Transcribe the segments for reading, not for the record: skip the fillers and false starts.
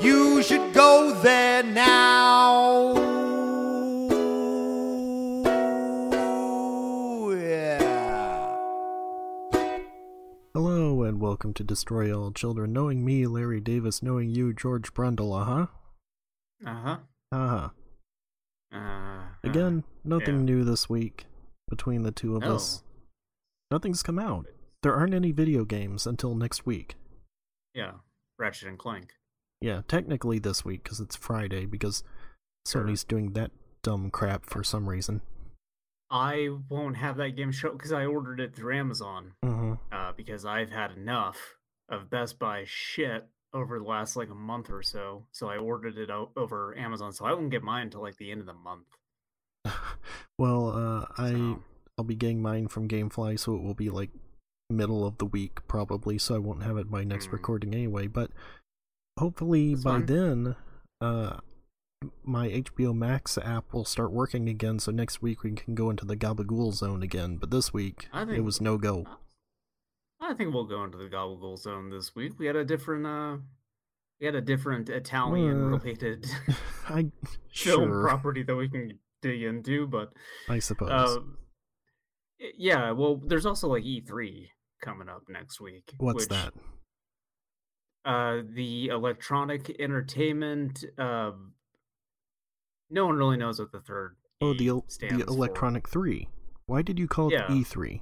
You should go there now. Yeah. Hello and welcome to Destroy All Children. Knowing me, Larry Davis. Knowing you, George Brundle. Again, nothing new this week between the two of us. Nothing's come out. There aren't any video games until next week. Yeah, Ratchet and Clank. Yeah, technically this week, because it's Friday, because Sony's doing that dumb crap for some reason. I won't have that game show, because I ordered it through Amazon, because I've had enough of Best Buy shit over the last, like, a month or so, so I ordered it over Amazon, so I won't get mine until, like, the end of the month. I'll be getting mine from Gamefly, so it will be, like, middle of the week, probably, so I won't have it by next recording anyway, but... Hopefully by then, my HBO Max app will start working again, so next week we can go into the Gabagool Zone again, but this week, it was no-go. I think we'll go into the Gabagool Zone this week. We had a different Italian-related film property that we can dig into, but... I suppose. Yeah, well, there's also, like, E3 coming up next week. What's that? The electronic entertainment. No one really knows what the third. The electronic for. Three. Why did you call it E3?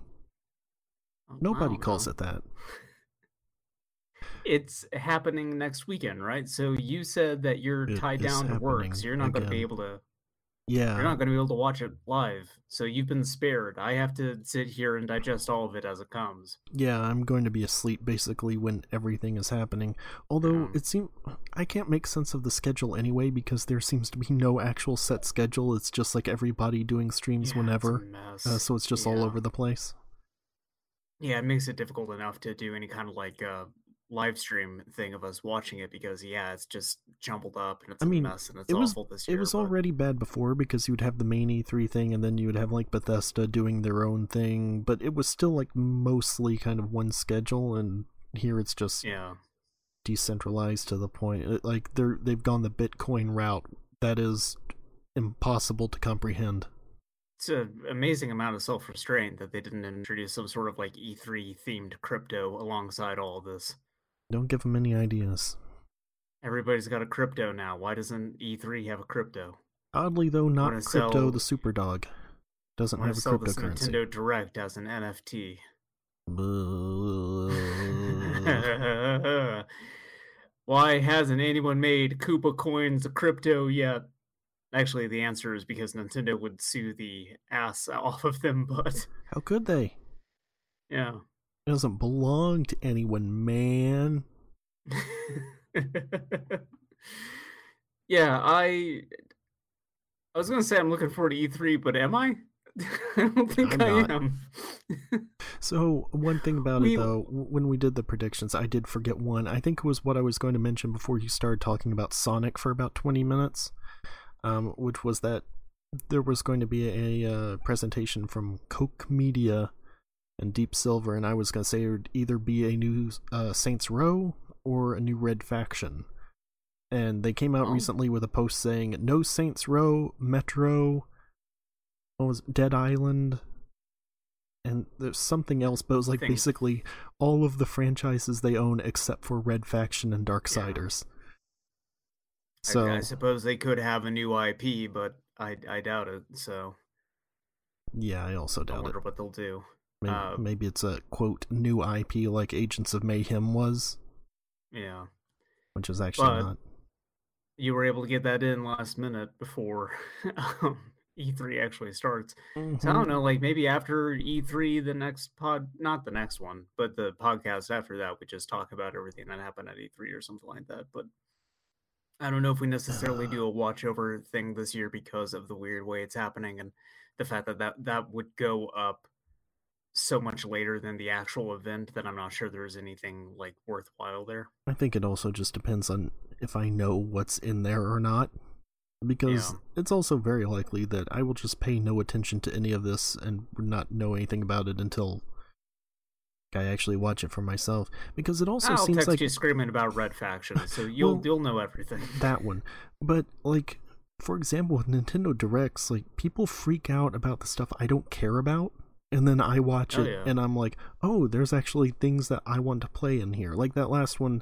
Nobody calls it that. It's happening next weekend, right? So you said that you're tied down to work, so you're not going to be able to. Yeah, you're not going to be able to watch it live. So you've been spared. I have to sit here and digest all of it as it comes. Yeah, I'm going to be asleep basically when everything is happening. Although I can't make sense of the schedule anyway because there seems to be no actual set schedule. It's just like everybody doing streams whenever. It's so it's just all over the place. Yeah, it makes it difficult enough to do any kind of like live stream thing of us watching it because it's just jumbled up and it's a mess and it's awful this year. It was already bad before because you would have the main E3 thing and then you would have like Bethesda doing their own thing, but it was still like mostly kind of one schedule, and here it's just decentralized to the point like they've gone the Bitcoin route that is impossible to comprehend. It's an amazing amount of self-restraint that they didn't introduce some sort of like E3 themed crypto alongside all of this. Don't give them any ideas. Everybody's got a crypto now. Why doesn't E3 have a crypto? Oddly, though, not Crypto the Superdog doesn't have a cryptocurrency. Nintendo Direct as an NFT. Why hasn't anyone made Koopa Coins a crypto yet? Actually, the answer is because Nintendo would sue the ass off of them, but... How could they? Yeah. It doesn't belong to anyone, man. I was going to say I'm looking forward to E3, but am I? I don't think I am. So, one thing about it, though, when we did the predictions, I did forget one. I think it was what I was going to mention before you started talking about Sonic for about 20 minutes, which was that there was going to be a presentation from Koch Media and Deep Silver, and I was going to say it would either be a new Saints Row or a new Red Faction. And they came out recently with a post saying, no Saints Row, Metro, Dead Island, and there's something else, but it was like basically all of the franchises they own except for Red Faction and Darksiders. Yeah. So I suppose they could have a new IP, but I doubt it, so... Yeah, I also doubt it. I wonder what they'll do. Maybe it's a, quote, new IP like Agents of Mayhem was. Yeah. Which is actually not. You were able to get that in last minute before E3 actually starts. Mm-hmm. So I don't know, like maybe after E3, the next not the next one, but the podcast after that, we just talk about everything that happened at E3 or something like that. But I don't know if we necessarily do a watch over thing this year because of the weird way it's happening and the fact that that would go up so much later than the actual event that I'm not sure there's anything like worthwhile there. I think it also just depends on if I know what's in there or not, because it's also very likely that I will just pay no attention to any of this and not know anything about it until I actually watch it for myself, because it also seems like I'll text you screaming about Red Faction, so you'll know everything. That one. But like, for example, with Nintendo Directs, like people freak out about the stuff I don't care about. And then I watch it and I'm like, oh, there's actually things that I want to play in here. Like that last one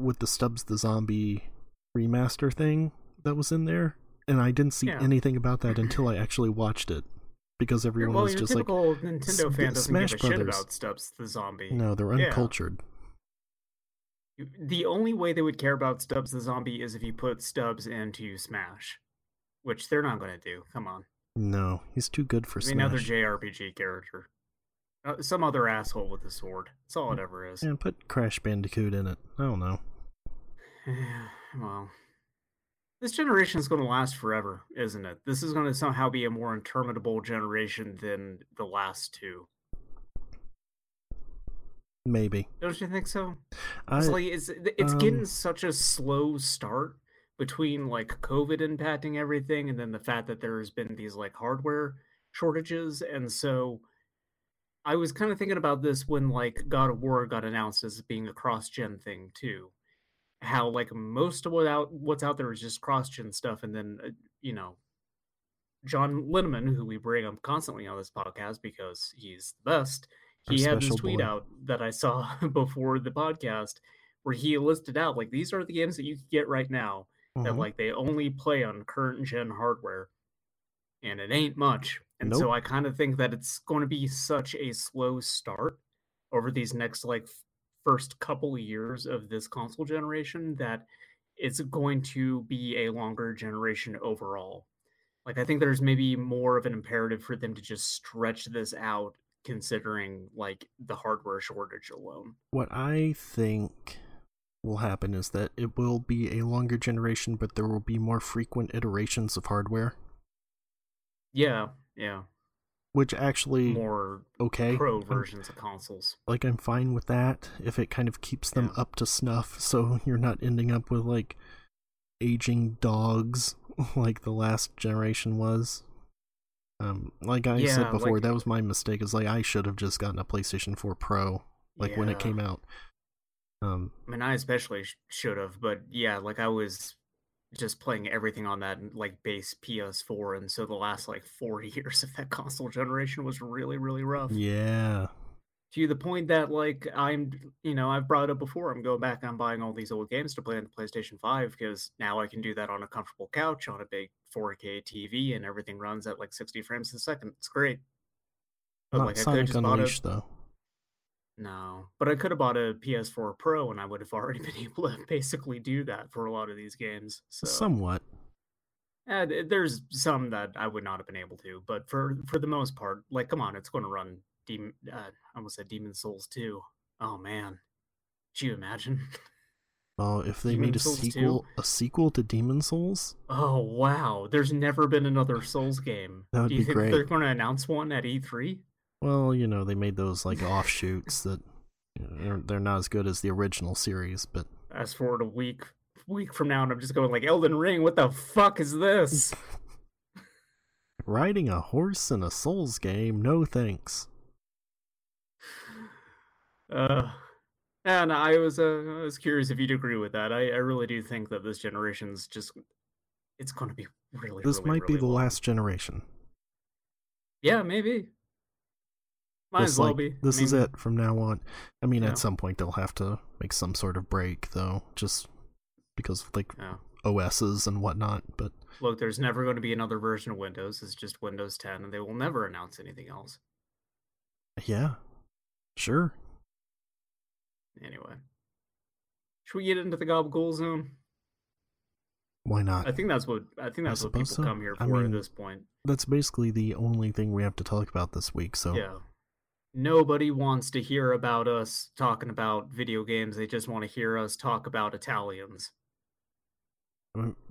with the Stubbs the Zombie remaster thing that was in there. And I didn't see anything about that until I actually watched it. Because everyone was just like, Nintendo fan doesn't give a shit about Stubbs the Zombie. No, they're uncultured. The only way they would care about Stubbs the Zombie is if you put Stubbs into Smash. Which they're not going to do. Come on. No, he's too good for Smash. Another JRPG character. Some other asshole with a sword. That's all it ever is. And put Crash Bandicoot in it. I don't know. Well, this generation is going to last forever, isn't it? This is going to somehow be a more interminable generation than the last two. Maybe. Don't you think so? It's getting such a slow start. Between like COVID impacting everything and then the fact that there's been these like hardware shortages. And so I was kind of thinking about this when like God of War got announced as being a cross-gen thing too, how like most of what's out there is just cross-gen stuff. And then, you know, John Linneman, who we bring up constantly on this podcast because he's the best. He had this tweet out that I saw before the podcast where he listed out like, these are the games that you can get right now. Mm-hmm. That like they only play on current gen hardware, and it ain't much. And so I kind of think that it's going to be such a slow start over these next like first couple of years of this console generation that it's going to be a longer generation overall. Like I think there's maybe more of an imperative for them to just stretch this out, considering like the hardware shortage alone. What I think will happen is that it will be a longer generation, but there will be more frequent iterations of hardware. Yeah. Which actually more pro versions of consoles. Like I'm fine with that if it kind of keeps them up to snuff, so you're not ending up with like aging dogs like the last generation was. Like I said before, that was my mistake. Is like I should have just gotten a PlayStation 4 Pro like when it came out. I mean, I especially should have, but like I was just playing everything on that like base PS4, and so the last like 4 years of that console generation was really, really rough. Yeah. To the point that like I've brought it up before, I'm going back and I'm buying all these old games to play on the PlayStation 5 because now I can do that on a comfortable couch on a big 4K TV and everything runs at like 60 frames a second. It's great. But not like Sonic Unleashed though. No, but I could have bought a PS4 Pro and I would have already been able to basically do that for a lot of these games. So. Somewhat. There's some that I would not have been able to, but for the most part, like, come on, it's going to run I almost said Demon Souls 2. Oh, man. Could you imagine? Oh, if they made a sequel to Demon Souls? Oh, wow. There's never been another Souls game. That would be great. Do you think they're going to announce one at E3? Well, you know, they made those, like, offshoots that they're not as good as the original series, but... Fast forward a week from now, and I'm just going, like, Elden Ring, what the fuck is this? Riding a horse in a Souls game? No thanks. And I was curious if you'd agree with that. I really do think that this generation's just... It's going to be really, this really, might really be the long. Last generation. Yeah, maybe. Might as well be. This is it from now on. I mean, at some point they'll have to make some sort of break, though, just because of like OSs and whatnot. But look, there's never going to be another version of Windows. It's just Windows 10, and they will never announce anything else. Yeah, sure. Anyway, should we get into the Gabagool Zone? Why not? I think that's what people come here for at this point. That's basically the only thing we have to talk about this week. So yeah. Nobody wants to hear about us talking about video games. They just want to hear us talk about Italians.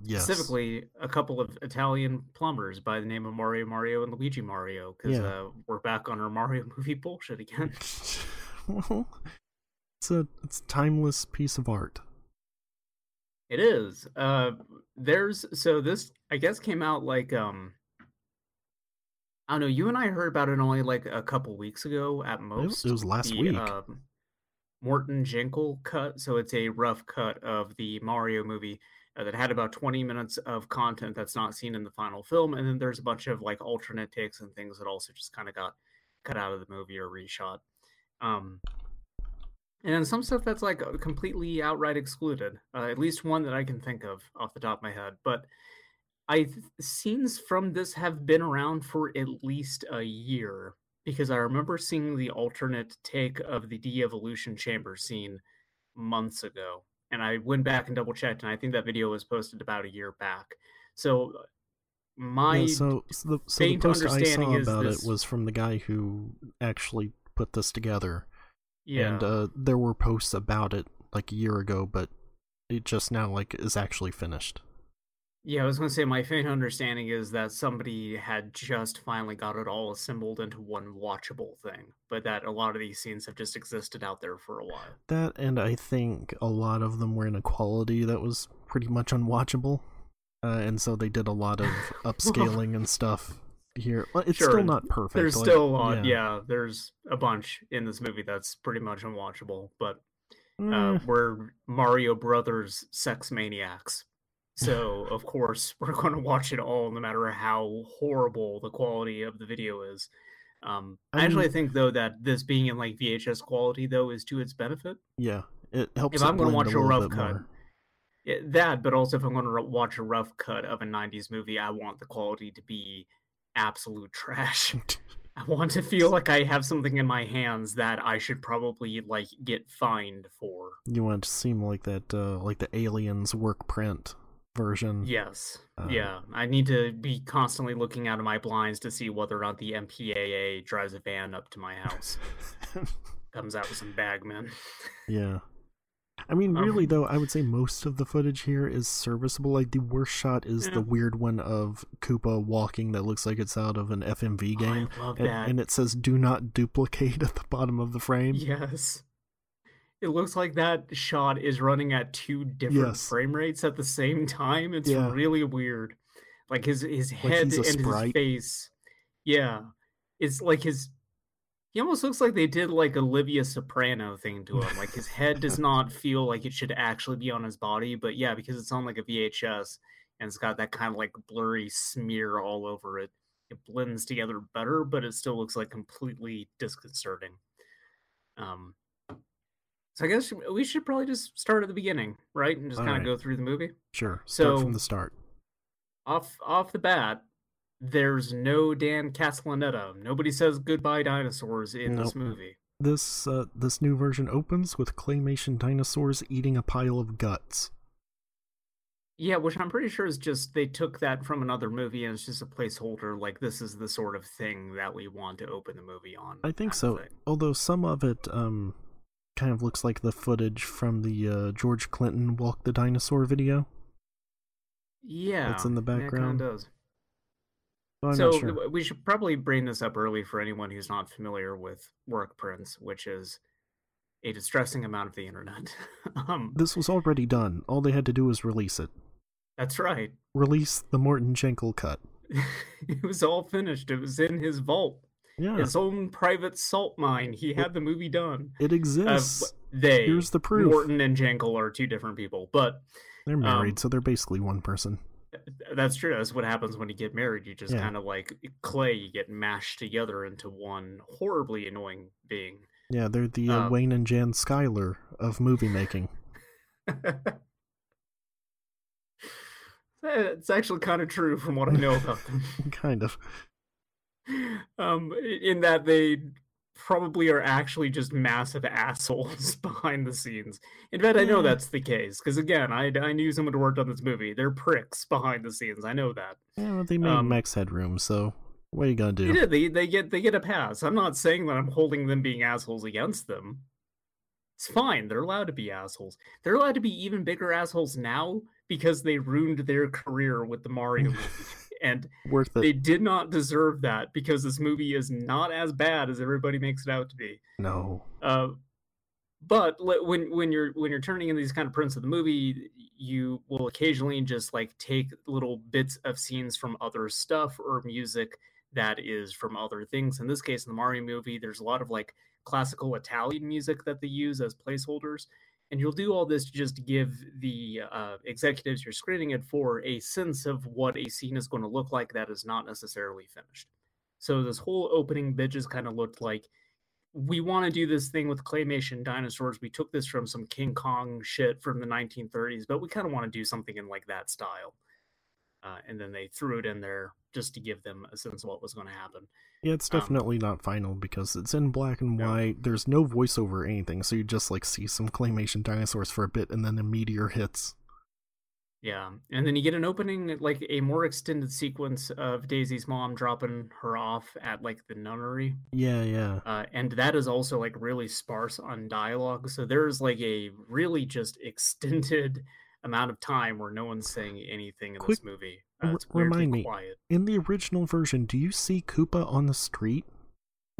Yes. Specifically, a couple of Italian plumbers by the name of Mario Mario and Luigi Mario, because we're back on our Mario movie bullshit again. Well, it's a timeless piece of art. It is. This I guess came out like I don't know. You and I heard about it only like a couple weeks ago at most. It was last week. Morton Jankel cut. So it's a rough cut of the Mario movie that had about 20 minutes of content that's not seen in the final film. And then there's a bunch of like alternate takes and things that also just kind of got cut out of the movie or reshot. And then some stuff that's like completely outright excluded, at least one that I can think of off the top of my head. But scenes from this have been around for at least a year, because I remember seeing the alternate take of the de-evolution chamber scene months ago. And I went back and double checked, and I think that video was posted about a year back. So my the post I saw about it was from the guy who actually put this together. Yeah, and there were posts about it like a year ago, but it just now like is actually finished. Yeah, I was going to say my faint understanding is that somebody had just finally got it all assembled into one watchable thing, but that a lot of these scenes have just existed out there for a while. That, and I think a lot of them were in a quality that was pretty much unwatchable, and so they did a lot of upscaling and stuff here. Well, it's still not perfect. There's still a lot, yeah, there's a bunch in this movie that's pretty much unwatchable, but we're Mario Brothers sex maniacs. So, of course, we're going to watch it all, no matter how horrible the quality of the video is. I actually think, though, that this being in, like, VHS quality, though, is to its benefit. Yeah, it helps. If I'm going to watch a rough cut, but also if I'm going to watch a rough cut of a 90s movie, I want the quality to be absolute trash. I want to feel like I have something in my hands that I should probably, like, get fined for. You want it to seem like that, like the Aliens work print version. Yes. I need to be constantly looking out of my blinds to see whether or not the MPAA drives a van up to my house. Comes out with some bagmen. Yeah. I mean, really, though, I would say most of the footage here is serviceable. Like, the worst shot is the weird one of Koopa walking that looks like it's out of an FMV game. Oh, I love that. And it says, "Do not duplicate" at the bottom of the frame. Yes. It looks like that shot is running at two different frame rates at the same time. It's really weird. Like his head and his face. Yeah. It's like he almost looks like they did like Olivia Soprano thing to him. Like his head does not feel like it should actually be on his body. But yeah, because it's on like a VHS and it's got that kind of like blurry smear all over it, it blends together better, but it still looks like completely disconcerting. So I guess we should probably just start at the beginning, right? And just kind of go through the movie. Sure. Start from the start. Off the bat, there's no Dan Castellaneta. Nobody says goodbye dinosaurs in this movie. This new version opens with claymation dinosaurs eating a pile of guts. Yeah, which I'm pretty sure is just they took that from another movie and it's just a placeholder, like this is the sort of thing that we want to open the movie on. I think so. Although some of it kind of looks like the footage from the George Clinton Walk the Dinosaur video. Yeah. That's in the background. It kind of does. Well, so we should probably bring this up early for anyone who's not familiar with work prints, which is a distressing amount of the internet. This was already done. All they had to do was release it. That's right. Release the Morton Jankel cut. It was all finished. It was in his vault. Yeah. His own private salt mine. He had the movie done. It exists. Here's the proof. Morton and Jankel are two different people, but they're married, so they're basically one person. That's true. That's what happens when you get married. You just kind of like clay. You get mashed together into one horribly annoying being. Yeah, they're the Wayne and Jan Schuyler of movie making. It's actually kind of true from what I know about them. Kind of. In that they probably are actually just massive assholes behind the scenes. In fact, I know that's the case, because again, I knew someone who worked on this movie. They're pricks behind the scenes. I know that. Yeah, well, they made Max Headroom, so what are you gonna do? They get a pass. I'm not saying that I'm holding them being assholes against them. It's fine. They're allowed to be assholes. They're allowed to be even bigger assholes now because they ruined their career with the Mario movie. And they did not deserve that, because this movie is not as bad as everybody makes it out to be. No. But when you're turning in these kind of prints of the movie, you will occasionally just like take little bits of scenes from other stuff or music that is from other things. In this case, in the Mario movie, there's a lot of like classical Italian music that they use as placeholders. And you'll do all this to just give the executives you're screening it for a sense of what a scene is going to look like that is not necessarily finished. So this whole opening bit just kind of looked like, we want to do this thing with claymation dinosaurs. We took this from some King Kong shit from the 1930s, but we kind of want to do something in like that style. And then they threw it in there just to give them a sense of what was going to happen. Yeah, it's definitely not final because it's in black and white. There's no voiceover or anything, so you just like see some claymation dinosaurs for a bit, and then a meteor hits. Yeah, and then you get an opening, like a more extended sequence of Daisy's mom dropping her off at like the nunnery. Yeah. And that is also like really sparse on dialogue, so there's like a really just extended amount of time where no one's saying anything in this movie. It's weirdly quiet. In the original version, do you see Koopa on the street?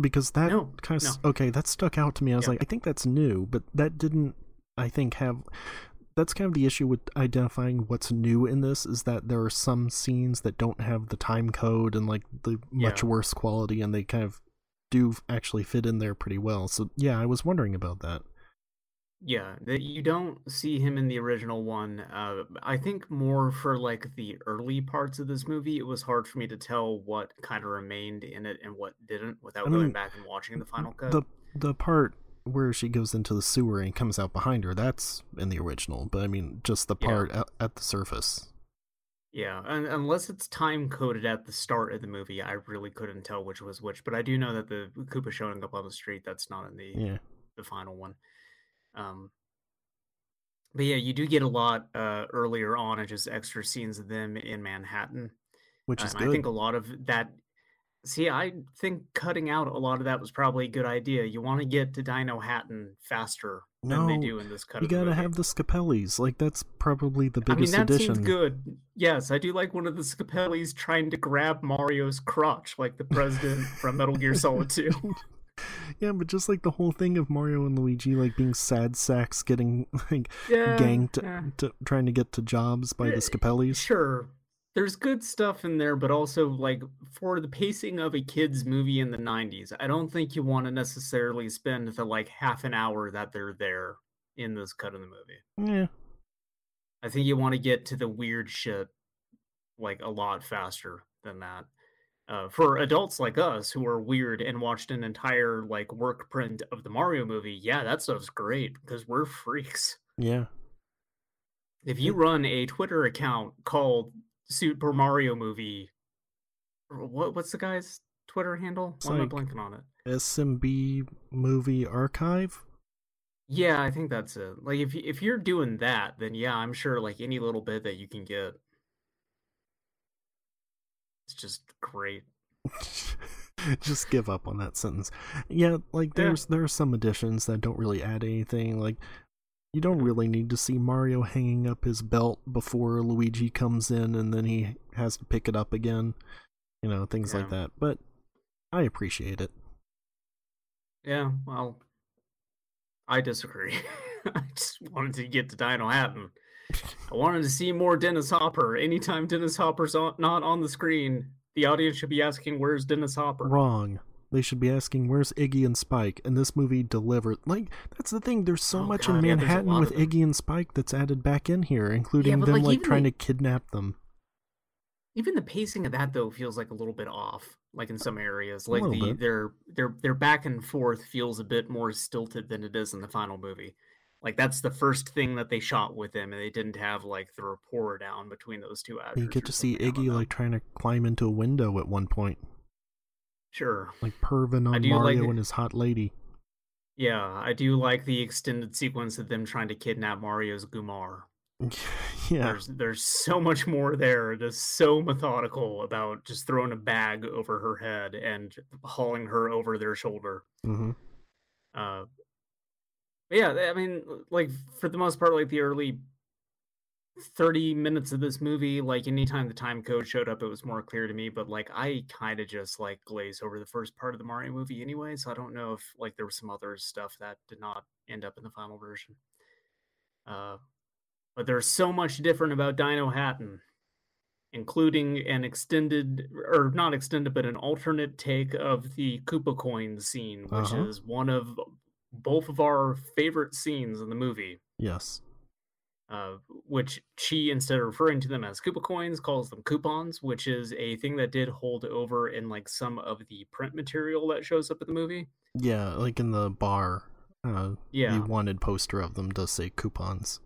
Because that that stuck out to me. I was like, I think that's new, but that didn't. I think that's kind of the issue with identifying what's new in this, is that there are some scenes that don't have the time code and like the much worse quality, and they kind of do actually fit in there pretty well. So yeah, I was wondering about that. Yeah, that you don't see him in the original one. I think more for like the early parts of this movie, it was hard for me to tell what kind of remained in it and what didn't without going back and watching the final cut. The part where she goes into the sewer and comes out behind her, that's in the original, but I mean, just the part at the surface. Yeah, and unless it's time-coded at the start of the movie, I really couldn't tell which was which, but I do know that the Koopa showing up on the street, that's not in the final one. But yeah, you do get a lot earlier on, and just extra scenes of them in Manhattan, which is good. I think a lot of that. See, I think cutting out a lot of that was probably a good idea. You want to get to Dino Hatton faster than they do in this cut. You gotta have the Scapellis. Like, that's probably the biggest addition. Seems good. Yes, I do like one of the Scapellis trying to grab Mario's crotch, like the president from Metal Gear Solid 2. Yeah, but just like the whole thing of Mario and Luigi like being sad sacks, getting like ganked, trying to get to jobs by the Scapellis. Sure, there's good stuff in there, but also like for the pacing of a kid's movie in the 90s, I don't think you want to necessarily spend the like half an hour that they're there in this cut of the movie. Yeah, I think you want to get to the weird shit like a lot faster than that. For adults like us who are weird and watched an entire like work print of the Mario movie, that stuff's great because we're freaks. Yeah. If you run a Twitter account called Super Mario Movie, what's the guy's Twitter handle? Why am I blanking on it? SMB Movie Archive. Yeah, I think that's it. Like if you're doing that, then I'm sure like any little bit that you can get. It's just great. Just give up on that sentence. Yeah, like there are some additions that don't really add anything. Like you don't really need to see Mario hanging up his belt before Luigi comes in and then he has to pick it up again. You know, things like that. But I appreciate it. Yeah, well, I disagree. I just wanted to get to Dino Hatton. I wanted to see more Dennis Hopper. Anytime Dennis Hopper's not on the screen, the audience should be asking, where's Dennis Hopper? Wrong. They should be asking, where's Iggy and Spike? And this movie delivered. Like, that's the thing. There's so much in Manhattan with Iggy and Spike that's added back in here, including them like trying to kidnap them. Even the pacing of that, though, feels like a little bit off, like in some areas. Like their back and forth feels a bit more stilted than it is in the final movie. Like, that's the first thing that they shot with him, and they didn't have, like, the rapport down between those two actors. You get to see Iggy, like, trying to climb into a window at one point. Sure. Like, perving on Mario and his hot lady. Yeah, I do like the extended sequence of them trying to kidnap Mario's Goomar. Yeah. There's so much more there. It is so methodical about just throwing a bag over her head and hauling her over their shoulder. Mm-hmm. Yeah, I mean, like, for the most part, like, the early 30 minutes of this movie, like, anytime the time code showed up, it was more clear to me, but like I kind of just like glazed over the first part of the Mario movie anyway, so I don't know if like there was some other stuff that did not end up in the final version. But there's so much different about Dino Hatton, including an extended, or not extended, but an alternate take of the Koopa coin scene, which is one of both of our favorite scenes in the movie. Yes. Which she, instead of referring to them as Koopa coins, calls them coupons, which is a thing that did hold over in like some of the print material that shows up in the movie. Yeah, like in the bar, the wanted poster of them does say coupons.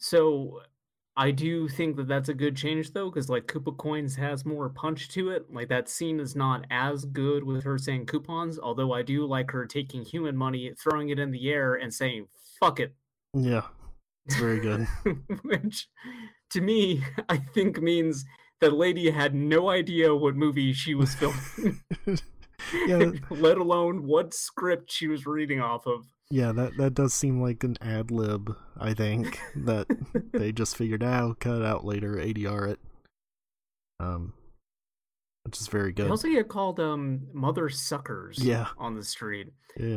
So I do think that that's a good change, though, because like Koopa coins has more punch to it. Like that scene is not as good with her saying coupons, although I do like her taking human money, throwing it in the air, and saying "fuck it." Yeah. Very good. Which, to me, I think means that lady had no idea what movie she was filming, let alone what script she was reading off of. Yeah, that does seem like an ad lib, I think, that they just figured out, cut it out later, ADR it. Which is very good. They also get called mother suckers on the street,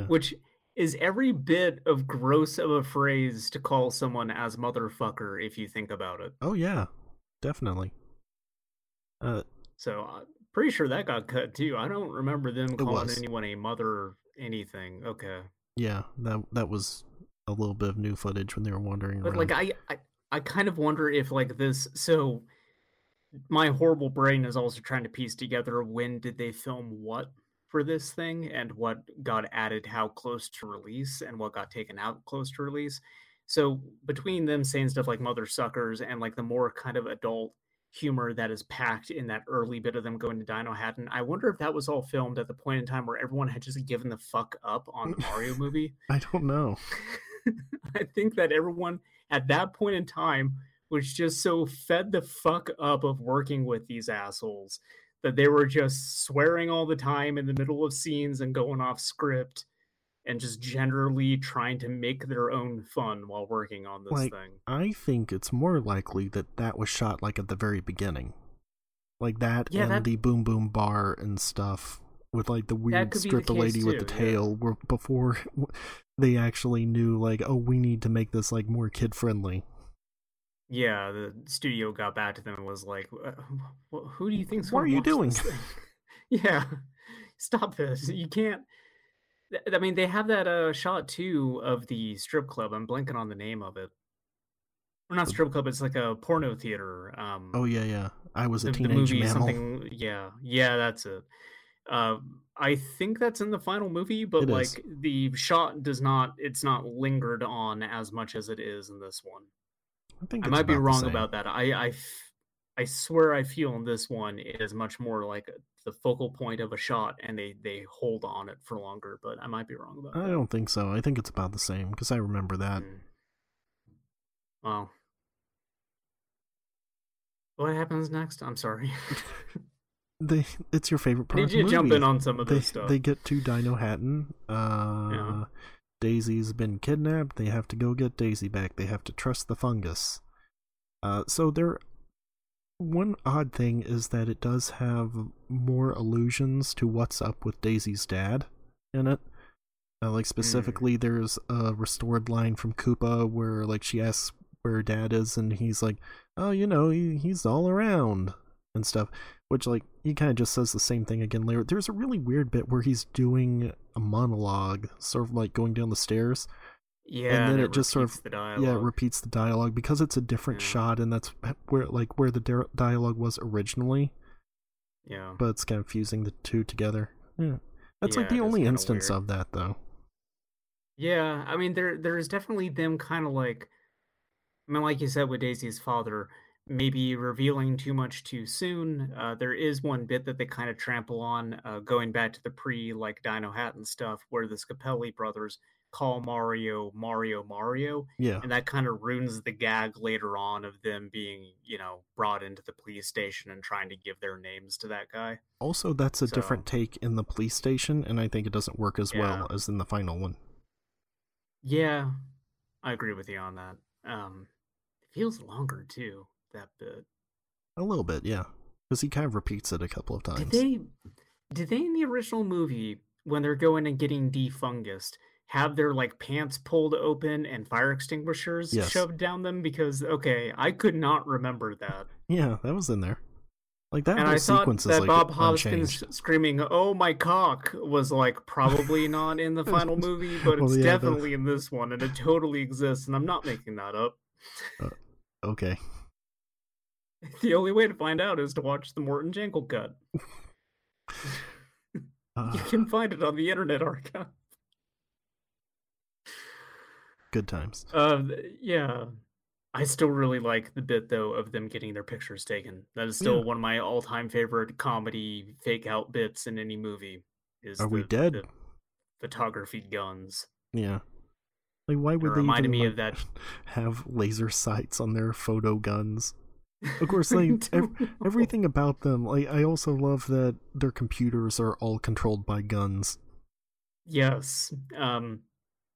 which is every bit of gross of a phrase to call someone as motherfucker if you think about it. Oh yeah, definitely. So I'm pretty sure that got cut too. I don't remember them calling anyone a mother or anything. Okay. Yeah, that was a little bit of new footage when they were wandering around. But like I kind of wonder if like this, so my horrible brain is also trying to piece together when did they film what for this thing, and what got added how close to release, and what got taken out close to release. So between them saying stuff like mother suckers and like the more kind of adult humor that is packed in that early bit of them going to Dino Hatton, I wonder if that was all filmed at the point in time where everyone had just given the fuck up on the Mario movie. I don't know. I think that everyone at that point in time was just so fed the fuck up of working with these assholes that they were just swearing all the time in the middle of scenes and going off script and just generally trying to make their own fun while working on this thing. I think it's more likely that was shot like at the very beginning. Like that the Boom Boom Bar and stuff with like the weird strip the lady with the tail were before they actually knew like, oh, we need to make this like more kid friendly. Yeah, the studio got back to them and was like, who do you think's going to watch this thing? Yeah, stop this. You can't. I mean, they have that shot, too, of the strip club. I'm blanking on the name of it. Or not strip club, it's like a porno theater. I was a teenage mammal. Yeah, that's it. I think that's in the final movie, but the shot it's not lingered on as much as it is in this one. I might be wrong about that. I swear I feel in this one it is much more like the focal point of a shot, and they hold on it for longer, but I might be wrong about that. I don't think so. I think it's about the same, because I remember that. Wow. What happens next? I'm sorry. It's your favorite part of the movie. Did you jump in on some of this stuff? They get to Dino Hatton. Daisy's been kidnapped. They have to go get Daisy back. They have to trust the fungus. So there, one odd thing is that it does have more allusions to what's up with Daisy's dad in it. Like specifically, there's a restored line from Koopa where like she asks where dad is, and he's like, "Oh, you know, he's all around and stuff." Which like he kind of just says the same thing again later. There's a really weird bit where he's doing a monologue, sort of like going down the stairs. Yeah, and then it just sort of repeats the dialogue because it's a different shot, and that's where the dialogue was originally. Yeah, but it's kind of fusing the two together. Yeah, that's like the only instance of that though. Yeah, I mean there is definitely them kind of like, I mean like you said with Daisy's father, maybe revealing too much too soon. There is one bit that they kind of trample on, going back to the pre Dino Hatton stuff, where the Scapelli brothers call Mario. Yeah. And that kind of ruins the gag later on of them being, brought into the police station and trying to give their names to that guy. Also, that's a different take in the police station, and I think it doesn't work as well as in the final one. Yeah, I agree with you on that. feels longer too, that bit. A little bit, yeah. Because he kind of repeats it a couple of times. Did they in the original movie, when they're going and getting defungused, have their like pants pulled open and fire extinguishers shoved down them? Because, okay, I could not remember that. Yeah, that was in there. Like that. And I thought that like Bob Hoskins screaming, "Oh my cock," was like probably not in the final movie, but it's definitely in this one, and it totally exists, and I'm not making that up. Okay. The only way to find out is to watch the Morton Jankel cut. You can find it on the Internet Archive. Good times. Yeah. I still really like the bit, though, of them getting their pictures taken. That is still one of my all-time favorite comedy fake-out bits in any movie. We dead? The photography guns. Yeah. Like, why would they even, me of that... have laser sights on their photo guns? Of course, like, everything about them. Like, I also love that their computers are all controlled by guns. Yes.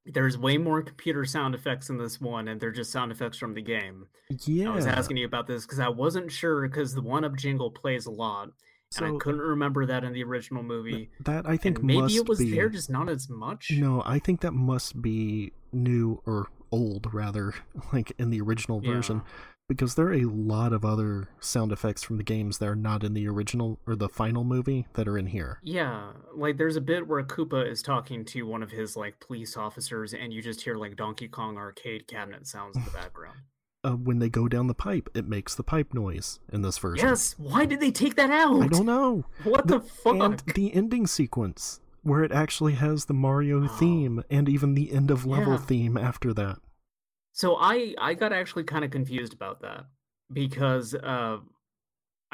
There's way more computer sound effects in this one, and they're just sound effects from the game. Yeah. I was asking you about this because I wasn't sure, because the one-up jingle plays a lot, and I couldn't remember that in the original movie. That, I think, maybe it was there, just not as much? No, I think that must be new, or old, rather, like in the original version, because there are a lot of other sound effects from the games that are not in the original or the final movie that are in here. Yeah, like there's a bit where Koopa is talking to one of his like police officers, and you just hear like Donkey Kong arcade cabinet sounds in the background. When they go down the pipe, it makes the pipe noise in this version. Yes, why did they take that out? I don't know. What the fuck? And the ending sequence, where it actually has the Mario theme and even the end of level theme after that. So I got actually kind of confused about that, because I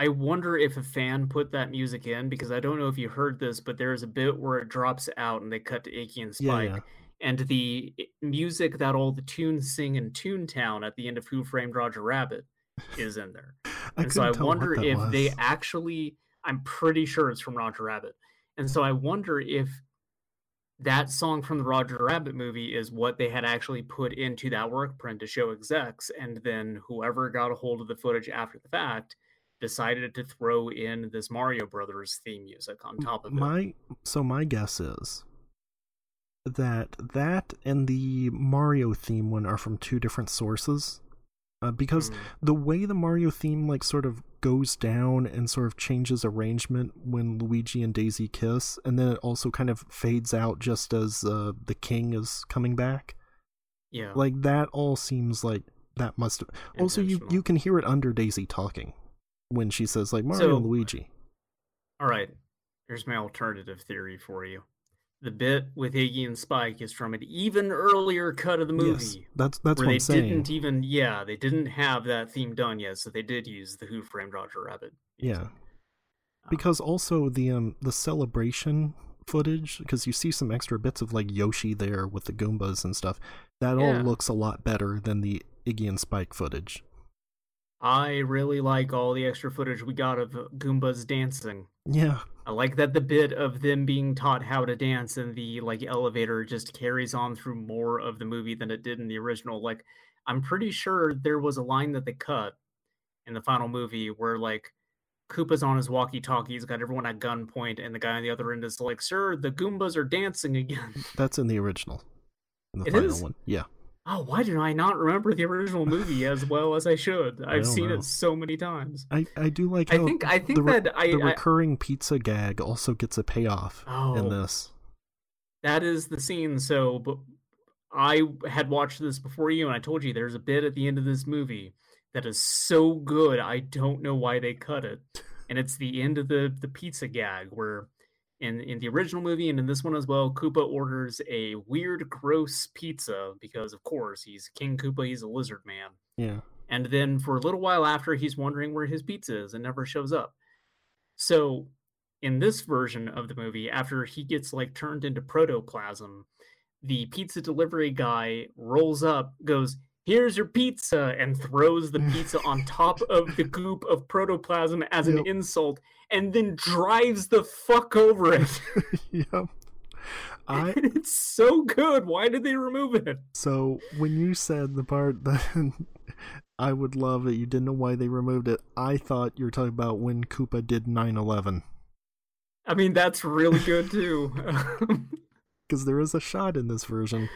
wonder if a fan put that music in, because I don't know if you heard this, but there's a bit where it drops out and they cut to Iggy and Spike, and the music that all the tunes sing in Toontown at the end of Who Framed Roger Rabbit is in there. And so I wonder if they actually, I'm pretty sure it's from Roger Rabbit. And so I wonder if that song from the Roger Rabbit movie is what they had actually put into that work print to show execs, and then whoever got a hold of the footage after the fact decided to throw in this Mario Brothers theme music on top of it. So my guess is that and the Mario theme one are from two different sources, because the way the Mario theme like sort of goes down and sort of changes arrangement when Luigi and Daisy kiss, and then it also kind of fades out just as the king is coming back. Yeah, like that all seems like that must have... Also, you can hear it under Daisy talking when she says like Mario and Luigi. All right, here's my alternative theory for you. The bit with Iggy and Spike is from an even earlier cut of the movie. Yes, that's what I'm saying. They didn't have that theme done yet, so they did use the Who Framed Roger Rabbit music. Yeah, because also the celebration footage, because you see some extra bits of like Yoshi there with the Goombas and stuff. That all looks a lot better than the Iggy and Spike footage. I really like all the extra footage we got of Goombas dancing. Yeah. I like that the bit of them being taught how to dance in the like elevator just carries on through more of the movie than it did in the original. Like, I'm pretty sure there was a line that they cut in the final movie where like Koopa's on his walkie-talkie, he's got everyone at gunpoint, and the guy on the other end is like, "Sir, the Goombas are dancing again." That's in the original. In the final one. Yeah. Oh, why did I not remember the original movie as well as I should? I've seen it so many times. I do like how the recurring pizza gag also gets a payoff in this. That is the scene. So but I had watched this before you, and I told you there's a bit at the end of this movie that is so good, I don't know why they cut it. And it's the end of the pizza gag where... In the original movie and in this one as well, Koopa orders a weird, gross pizza because, of course, he's King Koopa, he's a lizard man. Yeah. And then for a little while after, he's wondering where his pizza is and never shows up. So in this version of the movie, after he gets like turned into protoplasm, the pizza delivery guy rolls up, goes, "Here's your pizza," and throws the pizza on top of the goop of protoplasm as an insult, and then drives the fuck over it. Yep. It's so good. Why did they remove it? So when you said the part that I would love that you didn't know why they removed it. I thought you were talking about when Koopa did 9/11. I mean, that's really good, too. Because there is a shot in this version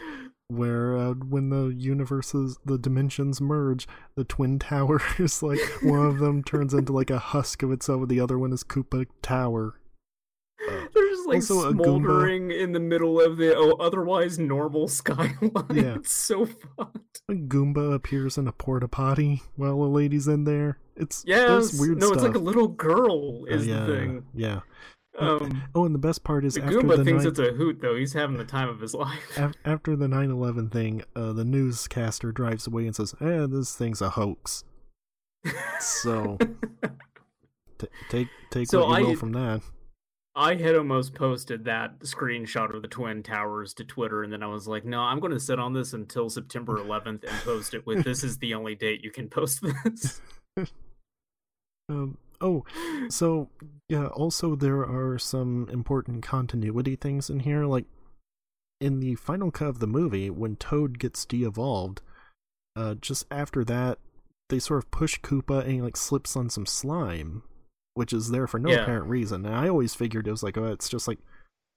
where when the universes, the dimensions merge, the Twin Towers, like, one of them turns into, like, a husk of itself, and the other one is Koopa Tower. There's, like, also smoldering in the middle of the otherwise normal skyline. Yeah. It's so fucked. A Goomba appears in a porta potty while the lady's in there. It's there's weird stuff. No, it's like a little girl is the thing. Yeah. And the best part is after Goomba thinks it's a hoot, though. He's having the time of his life. After the 9/11 thing, the newscaster drives away and says, this thing's a hoax. So, take so what you will from that. I had almost posted that screenshot of the Twin Towers to Twitter, and then I was like, no, I'm going to sit on this until September 11th and post it with, this is the only date you can post this. Also there are some important continuity things in here, like in the final cut of the movie, when Toad gets de-evolved, just after that, they sort of push Koopa and he, like, slips on some slime, which is there for no apparent reason. And I always figured it was like, it's just like,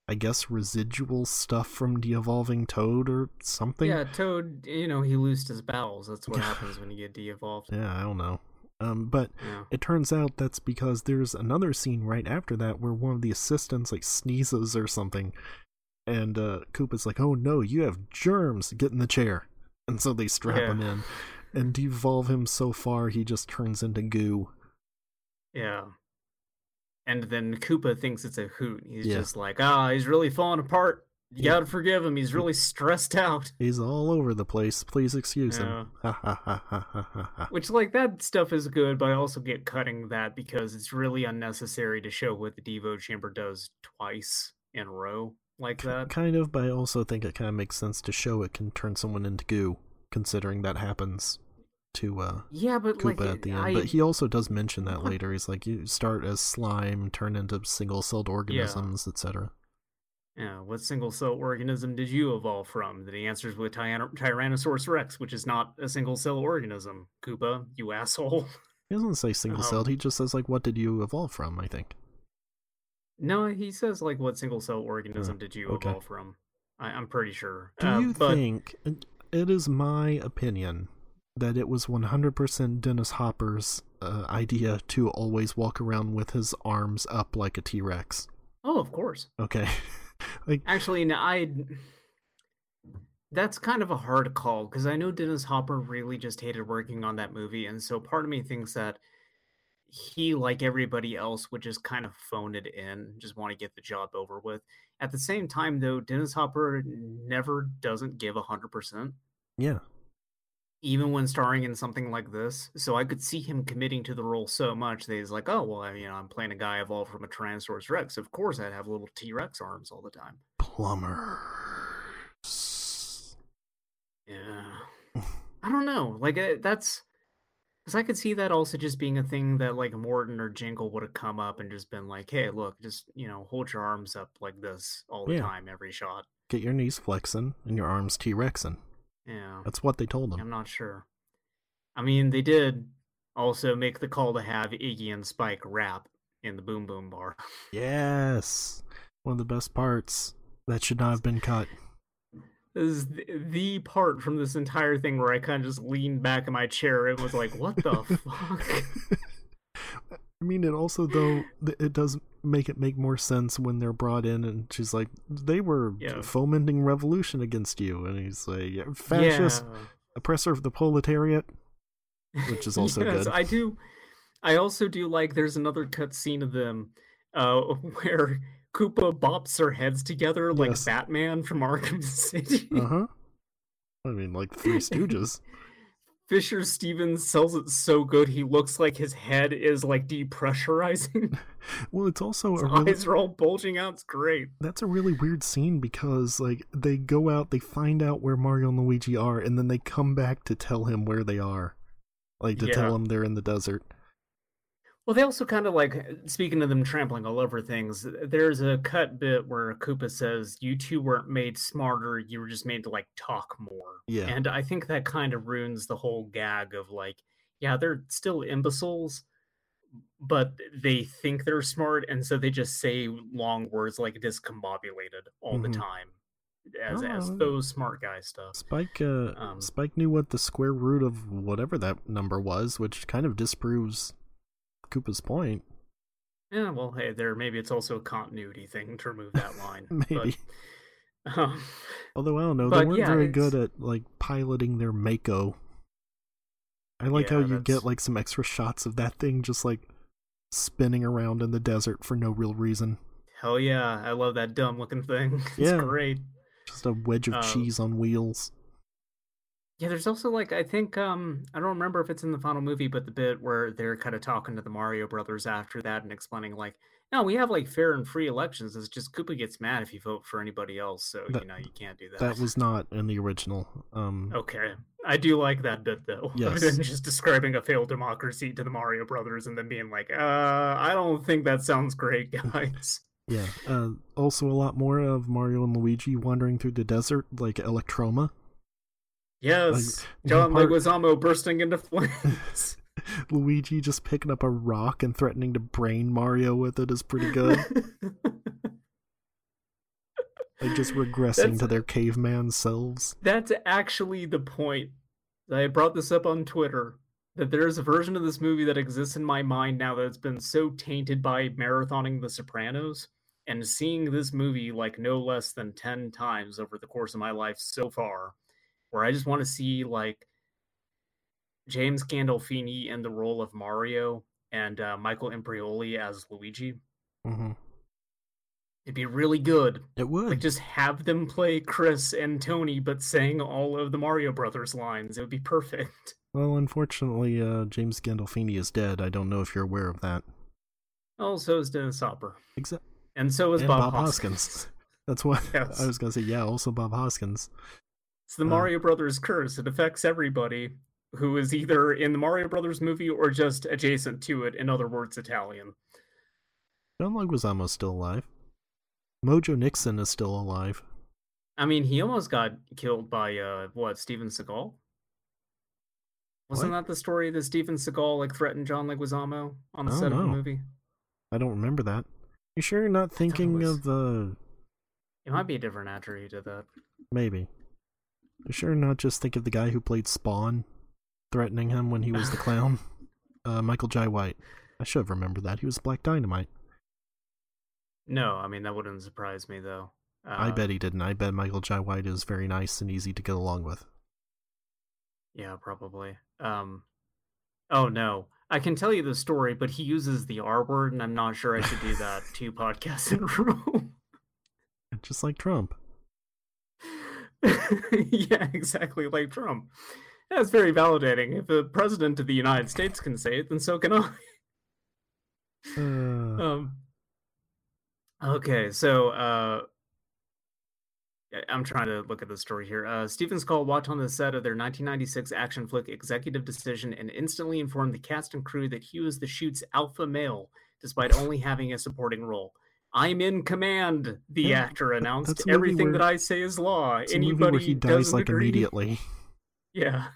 I guess, residual stuff from de-evolving Toad or something. Yeah, Toad, he loosed his bowels. That's what happens when you get de-evolved. Yeah, I don't know. It turns out that's because there's another scene right after that where one of the assistants, like, sneezes or something, and Koopa's like, oh no, you have germs, get in the chair. And so they strap him in and devolve him so far he just turns into goo. Yeah. And then Koopa thinks it's a hoot. He's just like, he's really falling apart. You gotta forgive him, he's really stressed out. He's all over the place, please excuse him. Which, like, that stuff is good, but I also get cutting that because it's really unnecessary to show what the Devo Chamber does twice in a row like that. Kind of, but I also think it kind of makes sense to show it can turn someone into goo, considering that happens to Koopa at the end. But he also does mention that later. He's like, you start as slime, turn into single-celled organisms, etc. Yeah, what single-cell organism did you evolve from? That he answers with Tyrannosaurus Rex, which is not a single-cell organism. Koopa, you asshole. He doesn't say single-celled, he just says, like, what did you evolve from, I think. No, he says, like, what single-cell organism did you evolve from? I'm pretty sure. Do you think, it is my opinion, that it was 100% Dennis Hopper's idea to always walk around with his arms up like a T-Rex? Oh, of course. Okay. Like, actually, no, that's kind of a hard call, because I know Dennis Hopper really just hated working on that movie, and so part of me thinks that he, like everybody else, would just kind of phone it in, just want to get the job over with. At the same time, though, Dennis Hopper never doesn't give 100%. Yeah. Even when starring in something like this. So I could see him committing to the role so much that he's like, I'm playing a guy evolved from a Tyrannosaurus Rex. Of course I'd have little T-Rex arms all the time. Plumbers. Yeah. I don't know. Like, that's... Because I could see that also just being a thing that, like, Morton or Jankel would have come up and just been like, hey, look, just, hold your arms up like this all the time, every shot. Get your knees flexing and your arms T-Rexing. Yeah. That's what they told him. I'm not sure. I mean, they did also make the call to have Iggy and Spike rap in the Boom Boom Bar. Yes! One of the best parts. That should not have been cut. This is the part from this entire thing where I kind of just leaned back in my chair and was like, what the fuck? I mean, it also, though, it does make it make more sense when they're brought in and she's like, they were fomenting revolution against you. And he's like, fascist, oppressor of the proletariat, which is also good. I do. I also do like, there's another cut scene of them where Koopa bops their heads together like Batman from Arkham City. Uh-huh. I mean, like Three Stooges. Fisher Stevens sells it so good, he looks like his head is, like, depressurizing. Well, it's also... His eyes are all bulging out, it's great. That's a really weird scene because, like, they go out, they find out where Mario and Luigi are, and then they come back to tell him where they are. Like, to tell him they're in the desert. Well, they also kind of, like, speaking of them trampling all over things, there's a cut bit where Koopa says, you two weren't made smarter, you were just made to, like, talk more. Yeah. And I think that kind of ruins the whole gag of, like, yeah, they're still imbeciles, but they think they're smart, and so they just say long words like discombobulated all the time as those smart guy stuff. Spike knew what the square root of whatever that number was, which kind of disproves Koopa's point. Yeah, well, hey, there, maybe it's also a continuity thing to remove that line. Maybe. But, although, I don't know, they weren't very good at, like, piloting their Mako. I like how you get, like, some extra shots of that thing just, like, spinning around in the desert for no real reason. Hell yeah, I love that dumb-looking thing. It's great. Just a wedge of cheese on wheels. Yeah, there's also, like, I think, I don't remember if it's in the final movie, but the bit where they're kind of talking to the Mario brothers after that and explaining, like, no, we have, like, fair and free elections. It's just Koopa gets mad if you vote for anybody else, so, that, you know, you can't do that. That was not in the original. Okay. I do like that bit, though. Yes. Other than just describing a failed democracy to the Mario brothers and then being like, I don't think that sounds great, guys. Yeah. Also a lot more of Mario and Luigi wandering through the desert, like Electroma. Yes, John Leguizamo bursting into flames. Luigi just picking up a rock and threatening to brain Mario with it is pretty good. Like just regressing to their caveman selves. That's actually the point. I brought this up on Twitter, that there's a version of this movie that exists in my mind now that's been so tainted by marathoning The Sopranos. And seeing this movie like no less than 10 times over the course of my life so far, where I just want to see, like, James Gandolfini in the role of Mario and Michael Imperioli as Luigi. Mm-hmm. It'd be really good. It would. Like, just have them play Chris and Tony, but saying all of the Mario Brothers lines. It would be perfect. Well, unfortunately, James Gandolfini is dead. I don't know if you're aware of that. Oh, so is Dennis Hopper. Exactly. And so is Bob Hoskins. That's why I was going to say, yeah, also Bob Hoskins. It's the Mario Brothers curse. It affects everybody who is either in the Mario Brothers movie or just adjacent to it. In other words, Italian. John Leguizamo is still alive. Mojo Nixon is still alive. I mean, he almost got killed by Steven Seagal? Wasn't that the story that Steven Seagal like threatened John Leguizamo on the set of the movie? I don't remember that. You sure you're not thinking of the? It might be a different actor who did that. Maybe. Sure, not just think of the guy who played Spawn, threatening him when he was the clown. Michael Jai White. I should have remembered that. He was Black Dynamite. No, I mean, that wouldn't surprise me, though. I bet he didn't. I bet Michael Jai White is very nice and easy to get along with. Yeah, probably. Oh, no. I can tell you the story, but he uses the R word, and I'm not sure I should do that two podcasts in a row. Just like Trump. Yeah, exactly like Trump. That's very validating. If the president of the United States can say it, then so can I. Okay, so I'm trying to look at the story here. Steven Seagal walked on the set of their 1996 action flick Executive Decision and instantly informed the cast and crew that he was the shoot's alpha male, despite only having a supporting role. I'm in command, the actor announced. Everything that I say is law. Anybody he dies like immediately. Yeah.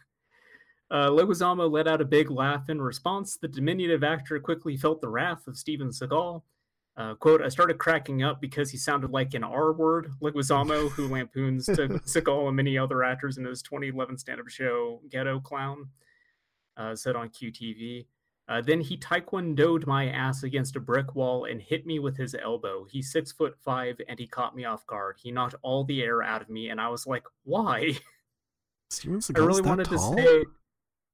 Leguizamo let out a big laugh in response. The diminutive actor quickly felt the wrath of Steven Seagal. Quote, I started cracking up because he sounded like an R word. Leguizamo, who lampoons to Seagal and many other actors in his 2011 stand-up show, Ghetto Clown, said on QTV. Then he taekwondoed my ass against a brick wall and hit me with his elbow. He's 6'5" and he caught me off guard. He knocked all the air out of me, and I was like, "Why?" I really wanted to say,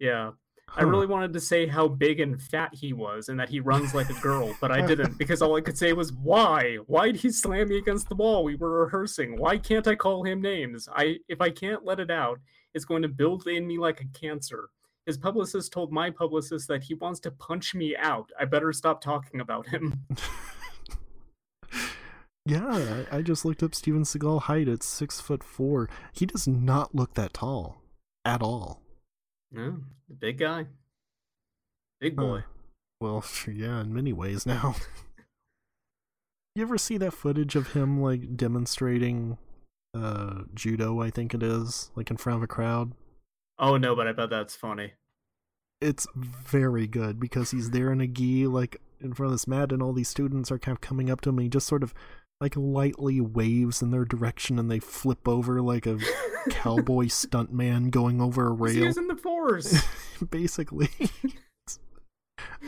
yeah, I really wanted to say how big and fat he was, and that he runs like a girl, but I didn't because all I could say was, "Why? Why'd he slam me against the wall? We were rehearsing. Why can't I call him names? If I can't let it out, it's going to build in me like a cancer." His publicist told my publicist that he wants to punch me out. I better stop talking about him. Yeah, I just looked up Steven Seagal height. It's 6'4". He does not look that tall at all. No, the big guy. Big boy. Well, yeah, in many ways now. You ever see that footage of him, like, demonstrating judo, I think it is, like, in front of a crowd? Oh, no, but I bet that's funny. it's very good because he's there in a gi, like, in front of this mat, and all these students are kind of coming up to him, and he just sort of, like, lightly waves in their direction, and they flip over like a cowboy stuntman going over a rail. He's using the force! Basically.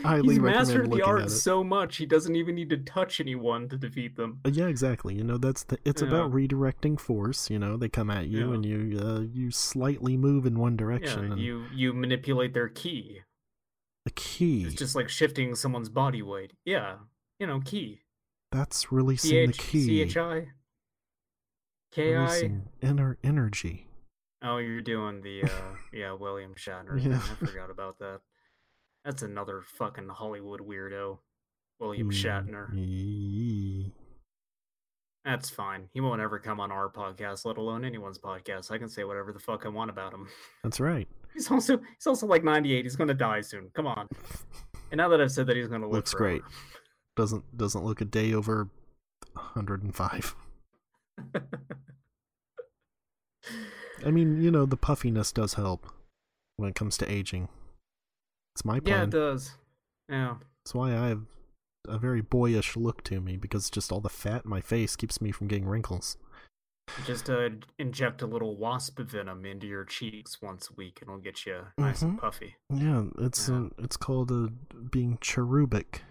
He's mastered the art so much he doesn't even need to touch anyone to defeat them. Yeah, exactly. You know, that's the. It's about redirecting force. You know, they come at you and you slightly move in one direction. Yeah, and you manipulate their ki. The ki. It's just like shifting someone's body weight. Yeah, you know, ki. That's releasing the ki. CHI. Releasing inner energy. Oh, you're doing the William Shatner. Yeah. I forgot about that. That's another fucking Hollywood weirdo. William Shatner. That's fine. He won't ever come on our podcast, let alone anyone's podcast. I can say whatever the fuck I want about him. That's right. He's also like 98. He's gonna die soon. Come on. And now that I've said that, he's gonna live looks forever. Great. Doesn't look a day over 105. I mean, you know, the puffiness does help when it comes to aging. It's my plan. Yeah, it does. Yeah. That's why I have a very boyish look to me, because just all the fat in my face keeps me from getting wrinkles. Just inject a little wasp venom into your cheeks once a week, and it'll get you nice and puffy. Yeah, it's called being cherubic.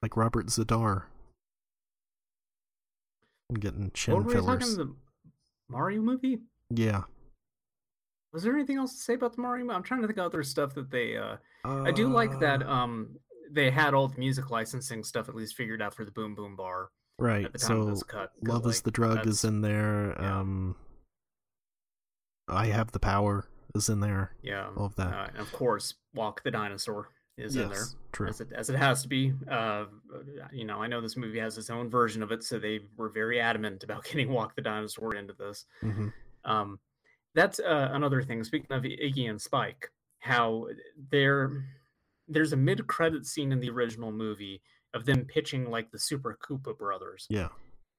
Like Robert Zadar. I'm getting chin fillers. Were we talking the Mario movie? Yeah. Was there anything else to say about the Mario? I'm trying to think of other stuff that they... I do like that they had all the music licensing stuff at least figured out for the Boom Boom Bar. Right, at the time so cut, Love is the Drug is in there. Yeah. I Have the Power is in there. Yeah. All of that. And of course, Walk the Dinosaur is in there. True. As it has to be. You know, I know this movie has its own version of it, so they were very adamant about getting Walk the Dinosaur into this. Mm-hmm. That's another thing. Speaking of Iggy and Spike, how there's a mid-credit scene in the original movie of them pitching like the Super Koopa Brothers. Yeah.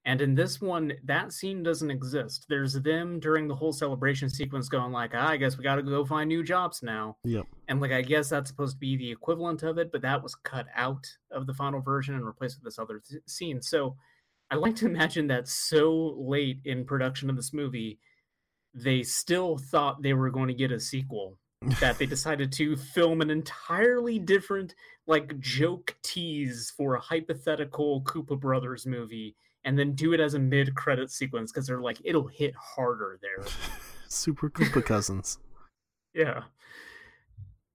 And in this one, that scene doesn't exist. There's them during the whole celebration sequence going like, I guess we got to go find new jobs now. Yep. And like, I guess that's supposed to be the equivalent of it, but that was cut out of the final version and replaced with this other scene. So I like to imagine that so late in production of this movie, they still thought they were going to get a sequel, that they decided to film an entirely different, like, joke tease for a hypothetical Koopa Brothers movie, and then do it as a mid-credit sequence, because they're like, it'll hit harder there. Super Koopa Cousins. Yeah.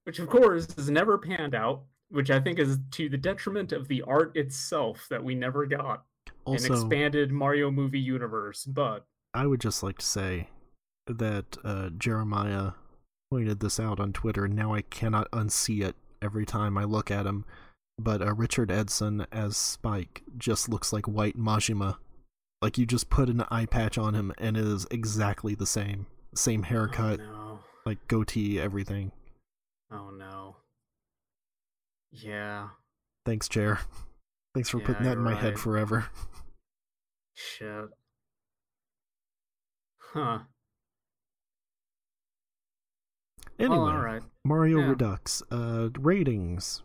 Which, of course, has never panned out, which I think is to the detriment of the art itself that we never got. Also, an expanded Mario movie universe, but... I would just like to say... that Jeremiah pointed this out on Twitter, and now I cannot unsee it every time I look at him, but Richard Edson as Spike just looks like white Majima. Like, you just put an eye patch on him and it is exactly the same haircut, like goatee, everything. Oh no. Yeah. Thanks, Jer. Thanks for putting that in my head forever. Shit. Huh. Anyway, all right. Mario Redux. Ratings.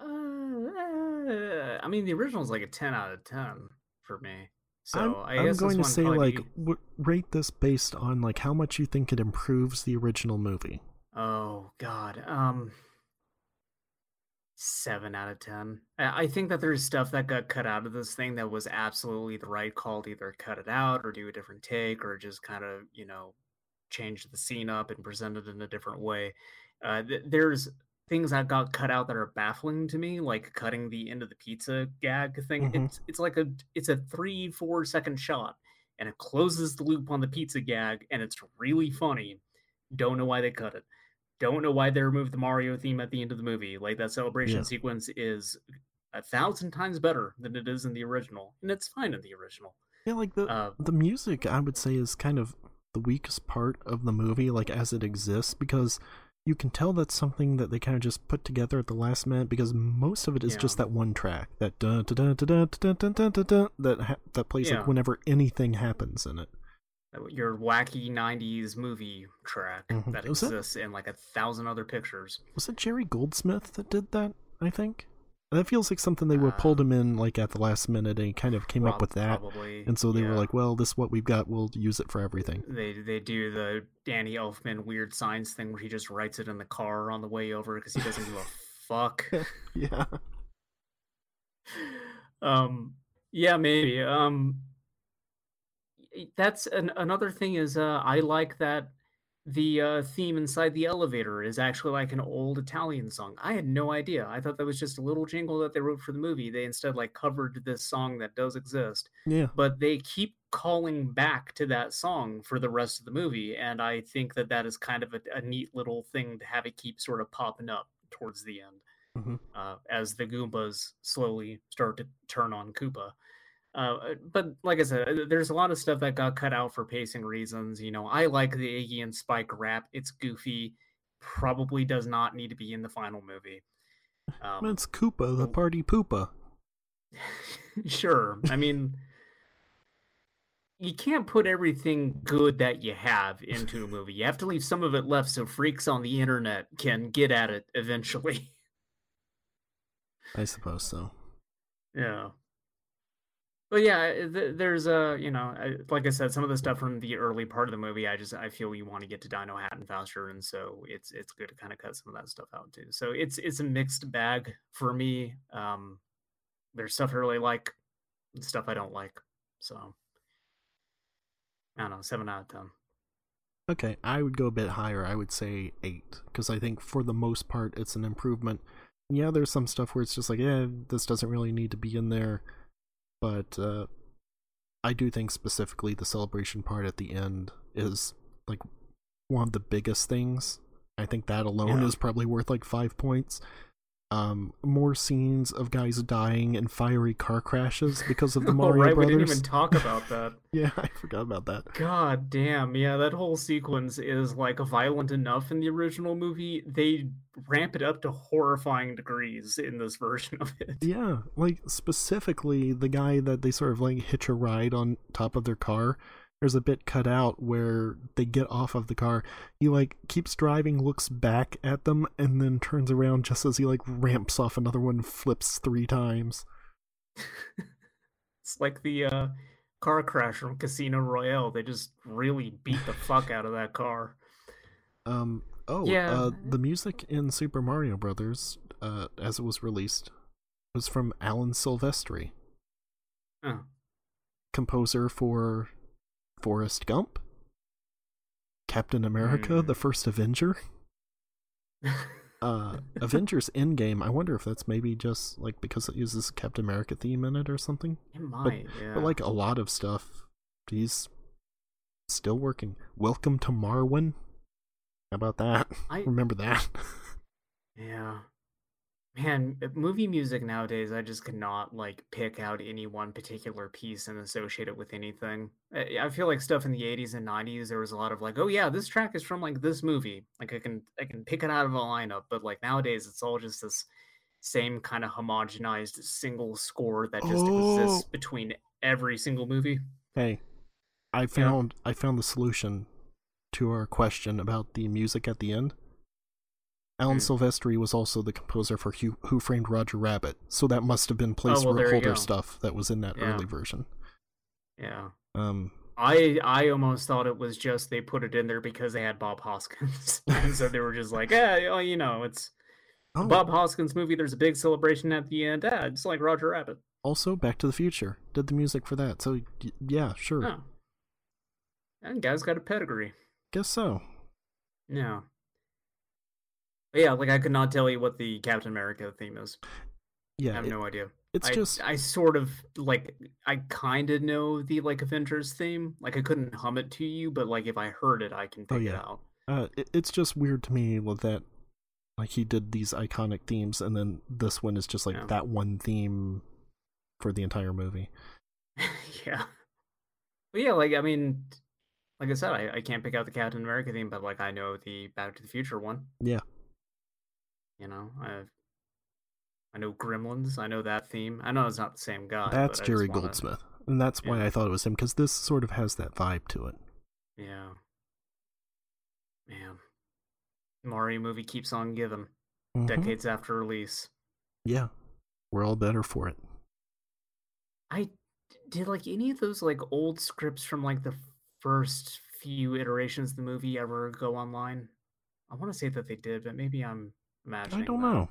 I mean, the original's like a 10 out of 10 for me. So I guess I'm going to say, like, rate this based on, like, how much you think it improves the original movie. Oh, God. 7 out of 10. I think that there's stuff that got cut out of this thing that was absolutely the right call to either cut it out or do a different take or just kind of, you know, change the scene up and present it in a different way. There's things that got cut out that are baffling to me, like cutting the end of the pizza gag thing. Mm-hmm. It's like a 3-4 second shot, and it closes the loop on the pizza gag, and it's really funny. Don't know why they cut it. Don't know why they removed the Mario theme at the end of the movie. Like, that celebration sequence is 1,000 times better than it is in the original, and it's fine in the original. Yeah, like the music, I would say, is kind of the weakest part of the movie, like, as it exists, because you can tell that's something that they kind of just put together at the last minute, because most of it is just that one track that dun dun dun dun dun dun dun dun dun that plays like whenever anything happens in it. your wacky 90s movie track that exists in like 1,000 other pictures. Was it Jerry Goldsmith that did that, I think? That feels like something they were pulled him in like at the last minute and kind of came up with that. Probably, and so they were like, well, this is what we've got. We'll use it for everything. They do the Danny Elfman weird signs thing where he just writes it in the car on the way over because he doesn't give a fuck. Yeah. Yeah, maybe. That's another thing is I like that the theme inside the elevator is actually like an old Italian song. I had no idea. I thought that was just a little jingle that they wrote for the movie. They instead like covered this song that does exist. Yeah. But they keep calling back to that song for the rest of the movie, and I think that that is kind of a neat little thing to have it keep sort of popping up towards the end as the Goombas slowly start to turn on Koopa. But like I said, there's a lot of stuff that got cut out for pacing reasons. You know, I like the Iggy and Spike rap. It's goofy. Probably does not need to be in the final movie. It's Koopa, the party poopa. Sure. I mean, you can't put everything good that you have into a movie. You have to leave some of it left so freaks on the internet can get at it eventually. I suppose so. Yeah. But yeah, there's a, you know, like I said, some of the stuff from the early part of the movie, I feel you want to get to Dino Hatton faster, and so it's good to kind of cut some of that stuff out too. So it's a mixed bag for me. There's stuff I really like, and stuff I don't like. So I don't know, 7 out of 10. Okay, I would go a bit higher. I would say 8 because I think for the most part it's an improvement. Yeah, there's some stuff where it's just like, yeah, this doesn't really need to be in there. But I do think specifically the celebration part at the end is like one of the biggest things. I think that alone is probably worth like 5 points. More scenes of guys dying in fiery car crashes because of the Mario Brothers. We didn't even talk about that. Yeah, I forgot about that. God damn, yeah, that whole sequence is like violent enough in the original movie. They ramp it up to horrifying degrees in this version of it. Yeah, like specifically the guy that they sort of like hitch a ride on top of their car. There's a bit cut out where they get off of the car. He like keeps driving, looks back at them, and then turns around just as he like ramps off another one, flips 3 times. It's like the car crash from Casino Royale. They just really beat the fuck out of that car. The music in Super Mario Brothers, as it was released, was from Alan Silvestri, composer for Forrest Gump, Captain America, the first Avenger, Avengers Endgame. I wonder if that's maybe just like because it uses Captain America theme in it or something. It might, but like a lot of stuff, he's still working. Welcome to Marwen. How about that? I remember that. Yeah. Man, movie music nowadays, I just cannot like pick out any one particular piece and associate it with anything. I feel like stuff in the 80s and 90s, there was a lot of like, oh yeah, this track is from like this movie. Like I can pick it out of a lineup, but like nowadays it's all just this same kind of homogenized single score that just exists between every single movie. Hey, I found the solution to our question about the music at the end. Alan Silvestri was also the composer for Who Framed Roger Rabbit, so that must have been placeholder stuff that was in that early version. Yeah. I almost thought it was just they put it in there because they had Bob Hoskins. And so they were just like, yeah, you know, it's a Bob Hoskins movie, there's a big celebration at the end. Yeah, it's like Roger Rabbit. Also, Back to the Future did the music for that, so yeah, sure. Oh. And guy's got a pedigree. Guess so. Yeah. Yeah, like I could not tell you what the Captain America theme is. Yeah, I have no idea. It's I sort of like I kind of know the like Avengers theme. Like I couldn't hum it to you, but like if I heard it, I can figure it out. It's just weird to me that like he did these iconic themes, and then this one is just like that one theme for the entire movie. Yeah, but yeah, like I mean, like I said, I can't pick out the Captain America theme, but like I know the Back to the Future one. Yeah. You know, I know Gremlins. I know that theme. I know it's not the same guy. That's Jerry Goldsmith, and that's why I thought it was him, because this sort of has that vibe to it. Yeah. Man. Mario movie keeps on giving. Mm-hmm. Decades after release. Yeah. We're all better for it. I did like any of those like old scripts from like the first few iterations of the movie ever go online. I want to say that they did, but maybe I'm imagining. I don't know.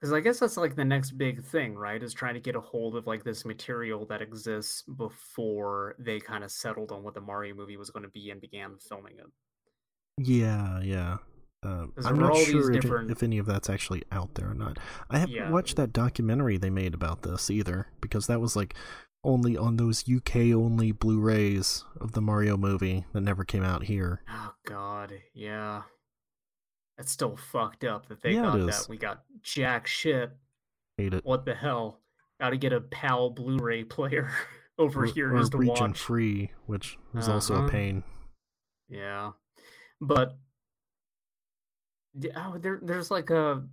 Because I guess that's like the next big thing, right? Is trying to get a hold of like this material that exists before they kind of settled on what the Mario movie was going to be and began filming it. Yeah. I'm not sure if any of that's actually out there or not. I haven't watched that documentary they made about this either, because that was like only on those UK only Blu-rays of the Mario movie that never came out here. Oh God, yeah. It's still fucked up that they got that. We got jack shit. Hate it. What the hell? Gotta get a PAL Blu-ray player over here just to watch. Region free, which was also a pain. Yeah. But there's like the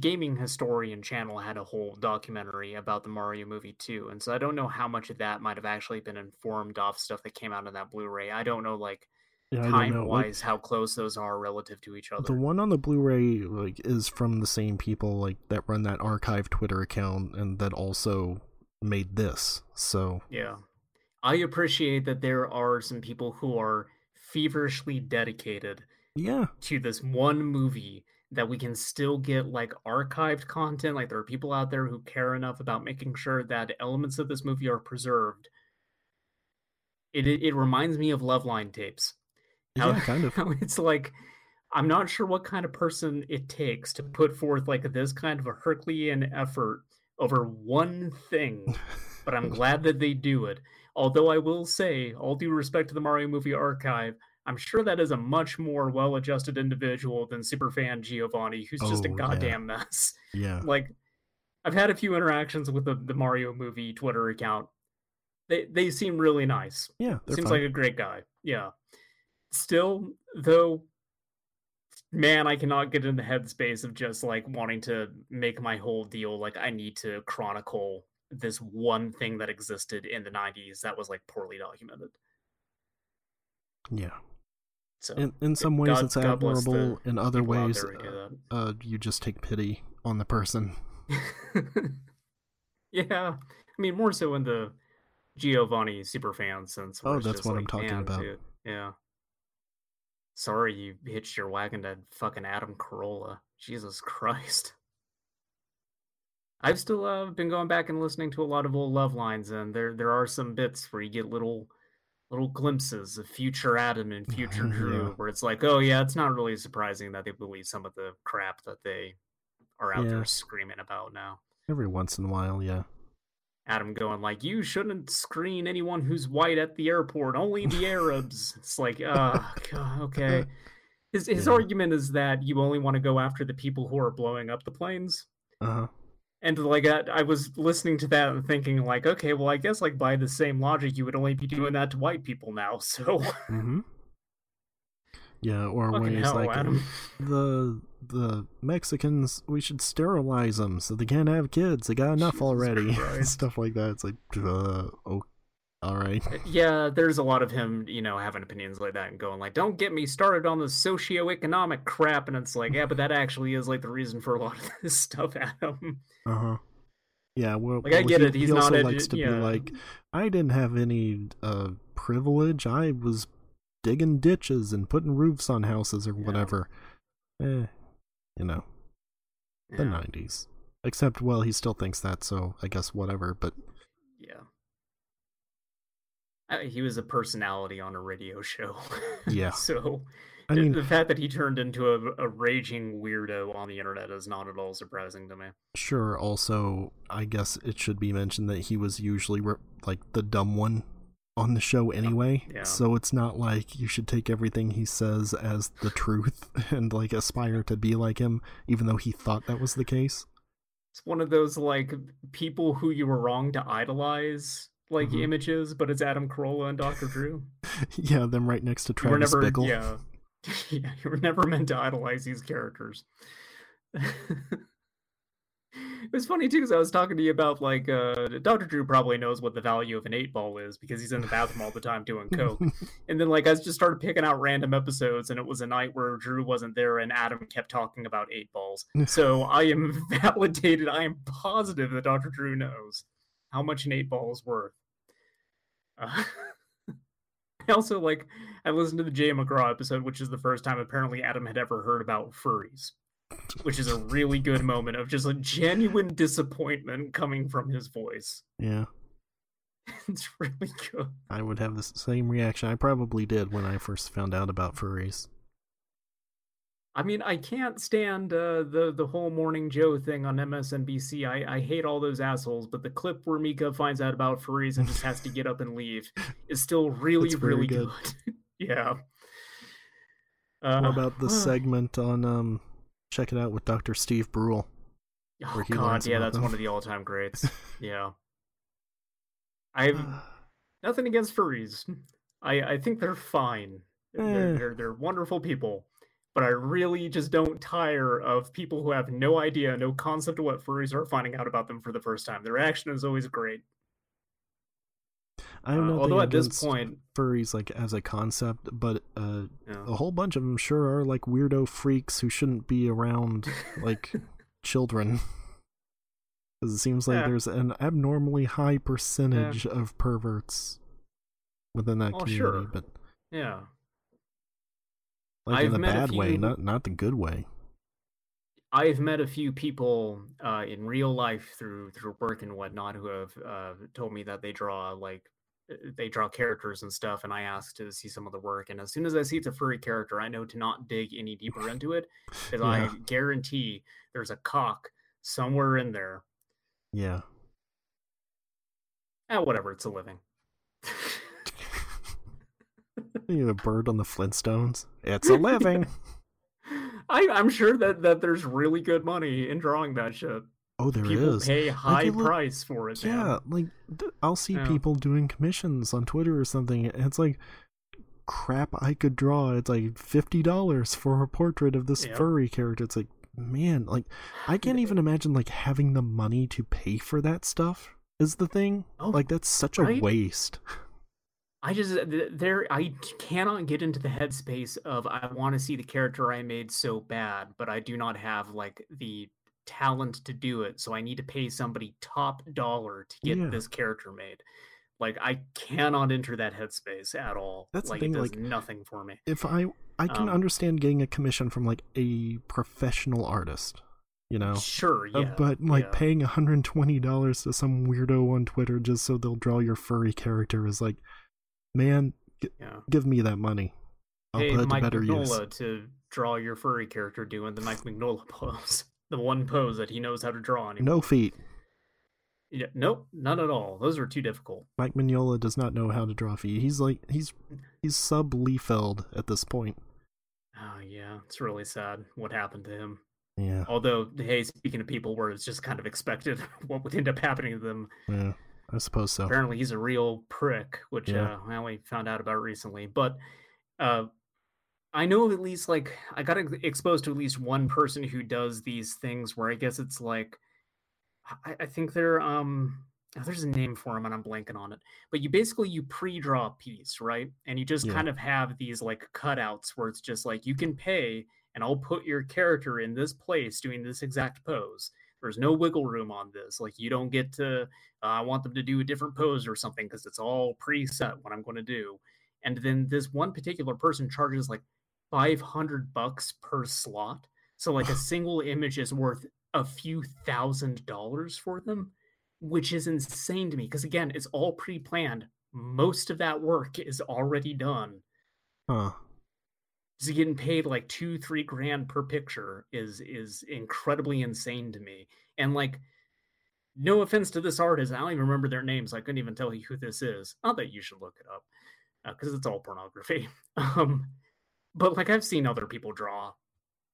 Gaming Historian channel had a whole documentary about the Mario movie too, and so I don't know how much of that might have actually been informed off stuff that came out on that Blu-ray. I don't know, like, time-wise, how close those are relative to each other. The one on the Blu-ray like is from the same people like that run that archive Twitter account and that also made this. So yeah, I appreciate that there are some people who are feverishly dedicated to this one movie that we can still get like archived content. Like there are people out there who care enough about making sure that elements of this movie are preserved. It reminds me of Loveline tapes. How it's like, I'm not sure what kind of person it takes to put forth like this kind of a Herculean effort over one thing, but I'm glad that they do it. Although I will say, all due respect to the Mario movie archive, I'm sure that is a much more well-adjusted individual than superfan Giovanni, who's just a goddamn mess. Yeah. Like, I've had a few interactions with the Mario movie Twitter account. They seem really nice. Yeah, seems fine. Like a great guy. Yeah. Still, though, man, I cannot get in the headspace of just like wanting to make my whole deal like I need to chronicle this one thing that existed in the 90s that was like poorly documented. Yeah. So in some ways it's admirable, in other ways you just take pity on the person. Yeah. I mean, more so in the Giovanni superfan sense. Oh, that's what I'm talking about. Dude, yeah. Sorry you hitched your wagon to fucking Adam Carolla. Jesus Christ. I've still been going back and listening to a lot of old love lines, and there are some bits where you get little glimpses of future Adam and future Drew, where it's like, oh yeah, it's not really surprising that they believe some of the crap that they are out there screaming about now. Every once in a while, yeah. Adam going like, you shouldn't screen anyone who's white at the airport, only the Arabs. It's like, okay. His argument is that you only want to go after the people who are blowing up the planes. Uh-huh. And like, I was listening to that and thinking like, okay, well, I guess like by the same logic, you would only be doing that to white people now. So mm-hmm. Yeah, or fucking ways hell, like Adam. The Mexicans, we should sterilize them so they can't have kids. They got enough already. Stuff like that. It's like, all right. Yeah, there's a lot of him, you know, having opinions like that and going like, don't get me started on the socioeconomic crap. And it's like, yeah, but that actually is like the reason for a lot of this stuff, Adam. Uh-huh. Yeah, well, like, I get it. He's also not likes to be like, I didn't have any privilege. I was digging ditches and putting roofs on houses or whatever. You know, the 90s. Except, well, he still thinks that, so I guess whatever, but... Yeah. He was a personality on a radio show. Yeah. So, I mean, the fact that he turned into a raging weirdo on the internet is not at all surprising to me. Sure, also, I guess it should be mentioned that he was usually, like, the dumb one on the show anyway, so it's not like you should take everything he says as the truth and like aspire to be like him, even though he thought that was the case. It's one of those like people who you were wrong to idolize, like images, but it's Adam Carolla and Dr. Drew. Yeah, them right next to Travis Bickle. Yeah, you were never meant to idolize these characters. It was funny too, because I was talking to you about like Dr. Drew probably knows what the value of an 8-ball is because he's in the bathroom all the time doing coke. And then like I just started picking out random episodes, and it was a night where Drew wasn't there and Adam kept talking about 8-balls. So I am validated. I am positive that Dr. Drew knows how much an 8-ball is worth. I also like I listened to the Jay McGraw episode, which is the first time apparently Adam had ever heard about furries, which is a really good moment of just a genuine disappointment coming from his voice. Yeah. It's really good. I would have the same reaction I probably did when I first found out about furries. I mean, I can't stand the whole Morning Joe thing on MSNBC. I hate all those assholes, but the clip where Mika finds out about furries and just has to get up and leave is still really, really good. Yeah. What about the segment on Check It Out with Dr. Steve Brule? Oh, God, yeah, that's one of the all-time greats. Yeah. I have nothing against furries. I think they're fine. They're wonderful people. But I really just don't tire of people who have no idea, no concept of what furries are, finding out about them for the first time. Their reaction is always great. I don't know. Although at this point, furries like as a concept, but a whole bunch of them sure are like weirdo freaks who shouldn't be around like children. Because it seems like there's an abnormally high percentage of perverts within that community. Sure. But yeah. Like I've in the bad few, way, not the good way. I've met a few people in real life through work and whatnot who have told me that they draw characters and stuff, and I asked to see some of the work, and as soon as I see it's a furry character, I know to not dig any deeper into it, because I guarantee there's a cock somewhere in there. Yeah. Whatever, it's a living. You the bird on the Flintstones. It's a living. I'm sure that there's really good money in drawing that shit. Oh, there people is. People pay high price for it. Yeah, man. I'll see people doing commissions on Twitter or something, and it's like, crap, I could draw. It's like $50 for a portrait of this furry character. It's like, man, I can't even imagine having the money to pay for that stuff is the thing. Oh, that's such a waste. I cannot get into the headspace of I want to see the character I made so bad, but I do not have the talent to do it, so I need to pay somebody top dollar to get this character made. I cannot enter that headspace at all. That's the thing, it does nothing for me. If I can understand getting a commission from a professional artist, you know, sure, yeah, but paying $120 to some weirdo on Twitter just so they'll draw your furry character is like. Man, give me that money. I'll put it to better use. Mike Mignola to draw your furry character doing the Mike Mignola pose. The one pose that he knows how to draw anymore. No feet. Yeah, nope, not at all. Those are too difficult. Mike Mignola does not know how to draw feet. He's he's sub-Liefeld at this point. Oh, yeah. It's really sad what happened to him. Yeah. Although, hey, speaking of people where it's just kind of expected what would end up happening to them. Yeah. I suppose so. Apparently he's a real prick, which I only found out about recently. But I know at least I got exposed to at least one person who does these things where I guess it's I think they're there's a name for them and I'm blanking on it. But you pre-draw a piece, right? And you just kind of have these cutouts where it's just you can pay and I'll put your character in this place doing this exact pose. There's no wiggle room on this. You don't get to, I want them to do a different pose or something because it's all preset what I'm going to do. And then this one particular person charges $500 per slot. So a single image is worth a few $1,000s for them, which is insane to me. Because again, it's all pre-planned. Most of that work is already done. Huh. So getting paid $2-3 grand per picture is incredibly insane to me. And no offense to this artist, I don't even remember their names. I couldn't even tell you who this is. Not that you should look it up because it's all pornography. But I've seen other people draw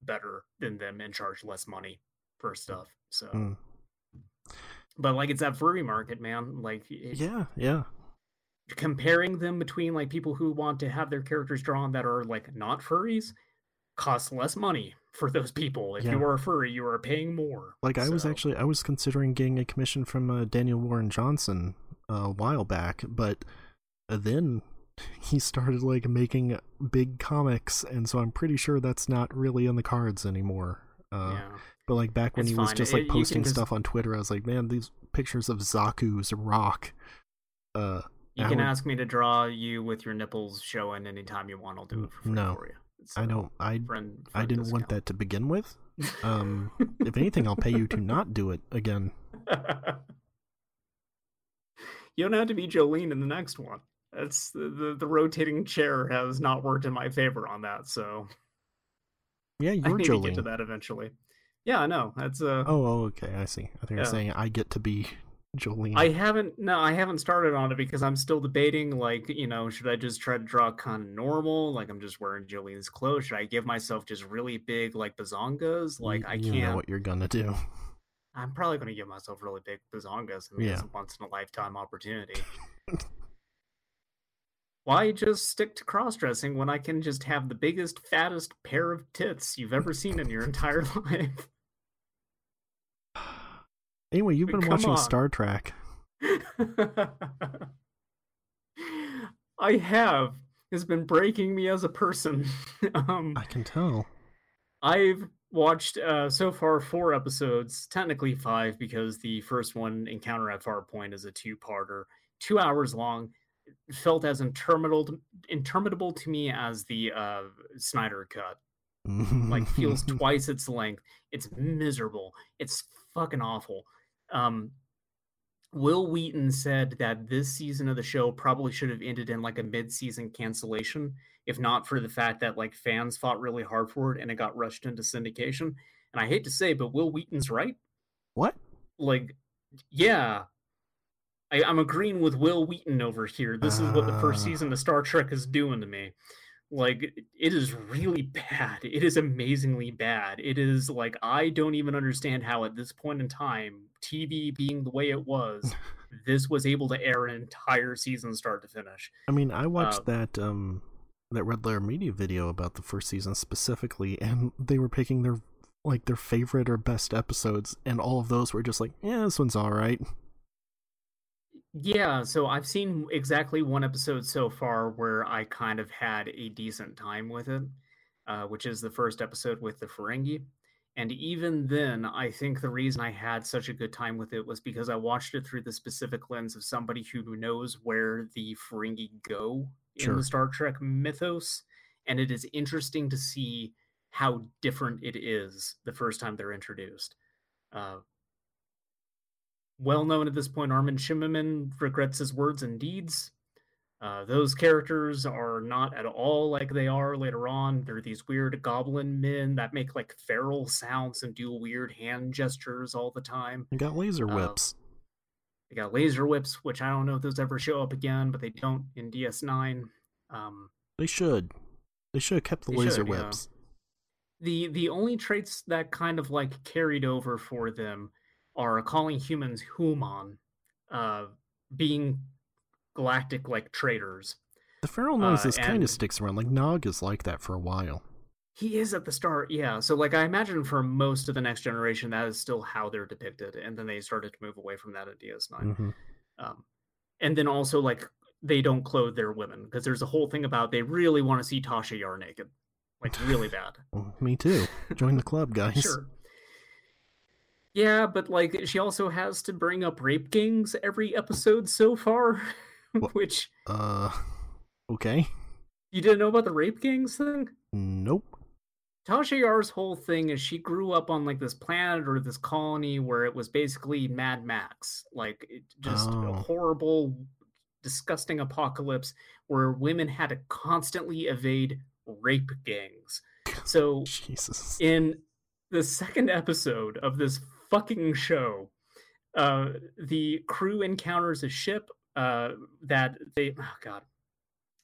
better than them and charge less money for stuff. So, but it's that furry market, man. Yeah. Comparing them between people who want to have their characters drawn that are not furries costs less money for those people. If you were a furry, you were paying more. Like I was considering getting a commission from Daniel Warren Johnson a while back, but then he started like making big comics, and so I'm pretty sure that's not really in the cards anymore. But like back when he was just like posting stuff on Twitter, I was like, man, these pictures of Zaku's rock. You can ask me to draw you with your nipples showing anytime you want. I'll do it for free for you. So I didn't want that to begin with. If anything, I'll pay you to not do it again. You don't have to be Jolene in the next one. That's the rotating chair has not worked in my favor on that. So yeah, you're Jolene. I need to get to that eventually. Yeah, I know. That's okay. I see. I think you're saying I get to be Jolene. I haven't started on it because I'm still debating, like, you know, should I just try to draw kind of normal, like I'm just wearing Jolene's clothes? Should I give myself just really big, like, bazongas? Like, you know what you're gonna do. I'm probably gonna give myself really big bazongas. I mean, it's a once in a lifetime opportunity. Why just stick to cross-dressing when I can just have the biggest, fattest pair of tits you've ever seen in your entire life? Anyway, you've been watching Star Trek. I have. It's been breaking me as a person. I can tell. I've watched so far 4 episodes, technically 5, because the first one, Encounter at Farpoint, is a 2-parter, 2 hours long. It felt as interminable to me as the Snyder Cut. Like, feels twice its length. It's miserable. It's fucking awful. Will Wheaton said that this season of the show probably should have ended in like a mid-season cancellation, if not for the fact that like fans fought really hard for it and it got rushed into syndication. And I hate to say, but Will Wheaton's right. What? Like, yeah. I'm agreeing with Will Wheaton over here. This is what the first season of Star Trek is doing to me. Like, it is really bad. It is amazingly bad. It is like, I don't even understand how at this point in time, TV being the way it was, this was able to air an entire season start to finish. I mean, I watched that Red Letter Media video about the first season specifically, and they were picking their favorite or best episodes, and all of those were just like, yeah, this one's all right. Yeah, so I've seen exactly 1 episode so far where I kind of had a decent time with it, which is the first episode with the Ferengi. And even then, I think the reason I had such a good time with it was because I watched it through the specific lens of somebody who knows where the Ferengi go in the Star Trek mythos. And it is interesting to see how different it is the first time they're introduced. Well known at this point, Armin Shimmerman regrets his words and deeds. Those characters are not at all like they are later on. They're these weird goblin men that make like feral sounds and do weird hand gestures all the time. They got laser whips. Which I don't know if those ever show up again, but they don't in DS9. They should. They should have kept the laser whips. The only traits that kind of like carried over for them are calling humans human, being galactic like traitors. The feral noise kind of sticks around. Like Nog is like that for a while. He is at the start, yeah. So like I imagine for most of the Next Generation that is still how they're depicted, and then they started to move away from that at DS9. Mm-hmm. And then also like they don't clothe their women because there's a whole thing about they really want to see Tasha Yar naked, like really bad. Me too. Join the club, guys. Sure. Yeah, but like she also has to bring up rape gangs every episode so far, which okay. You didn't know about the rape gangs thing? Nope. Tasha Yar's whole thing is she grew up on like this planet or this colony where it was basically Mad Max, like a horrible, disgusting apocalypse where women had to constantly evade rape gangs. So Jesus. In the second episode of this fucking show, the crew encounters a ship that they... Oh, God.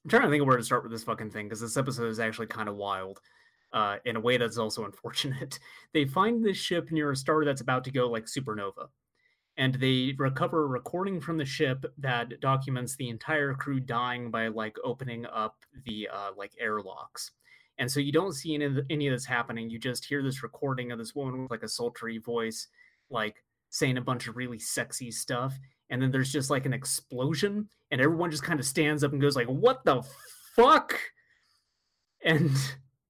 I'm trying to think of where to start with this fucking thing, because this episode is actually kind of wild in a way that's also unfortunate. They find this ship near a star that's about to go, like, supernova. And they recover a recording from the ship that documents the entire crew dying by, like, opening up the, like, airlocks. And so you don't see any of this happening. You just hear this recording of this woman with like a sultry voice, like saying a bunch of really sexy stuff. And then there's just like an explosion and everyone just kind of stands up and goes like, what the fuck? And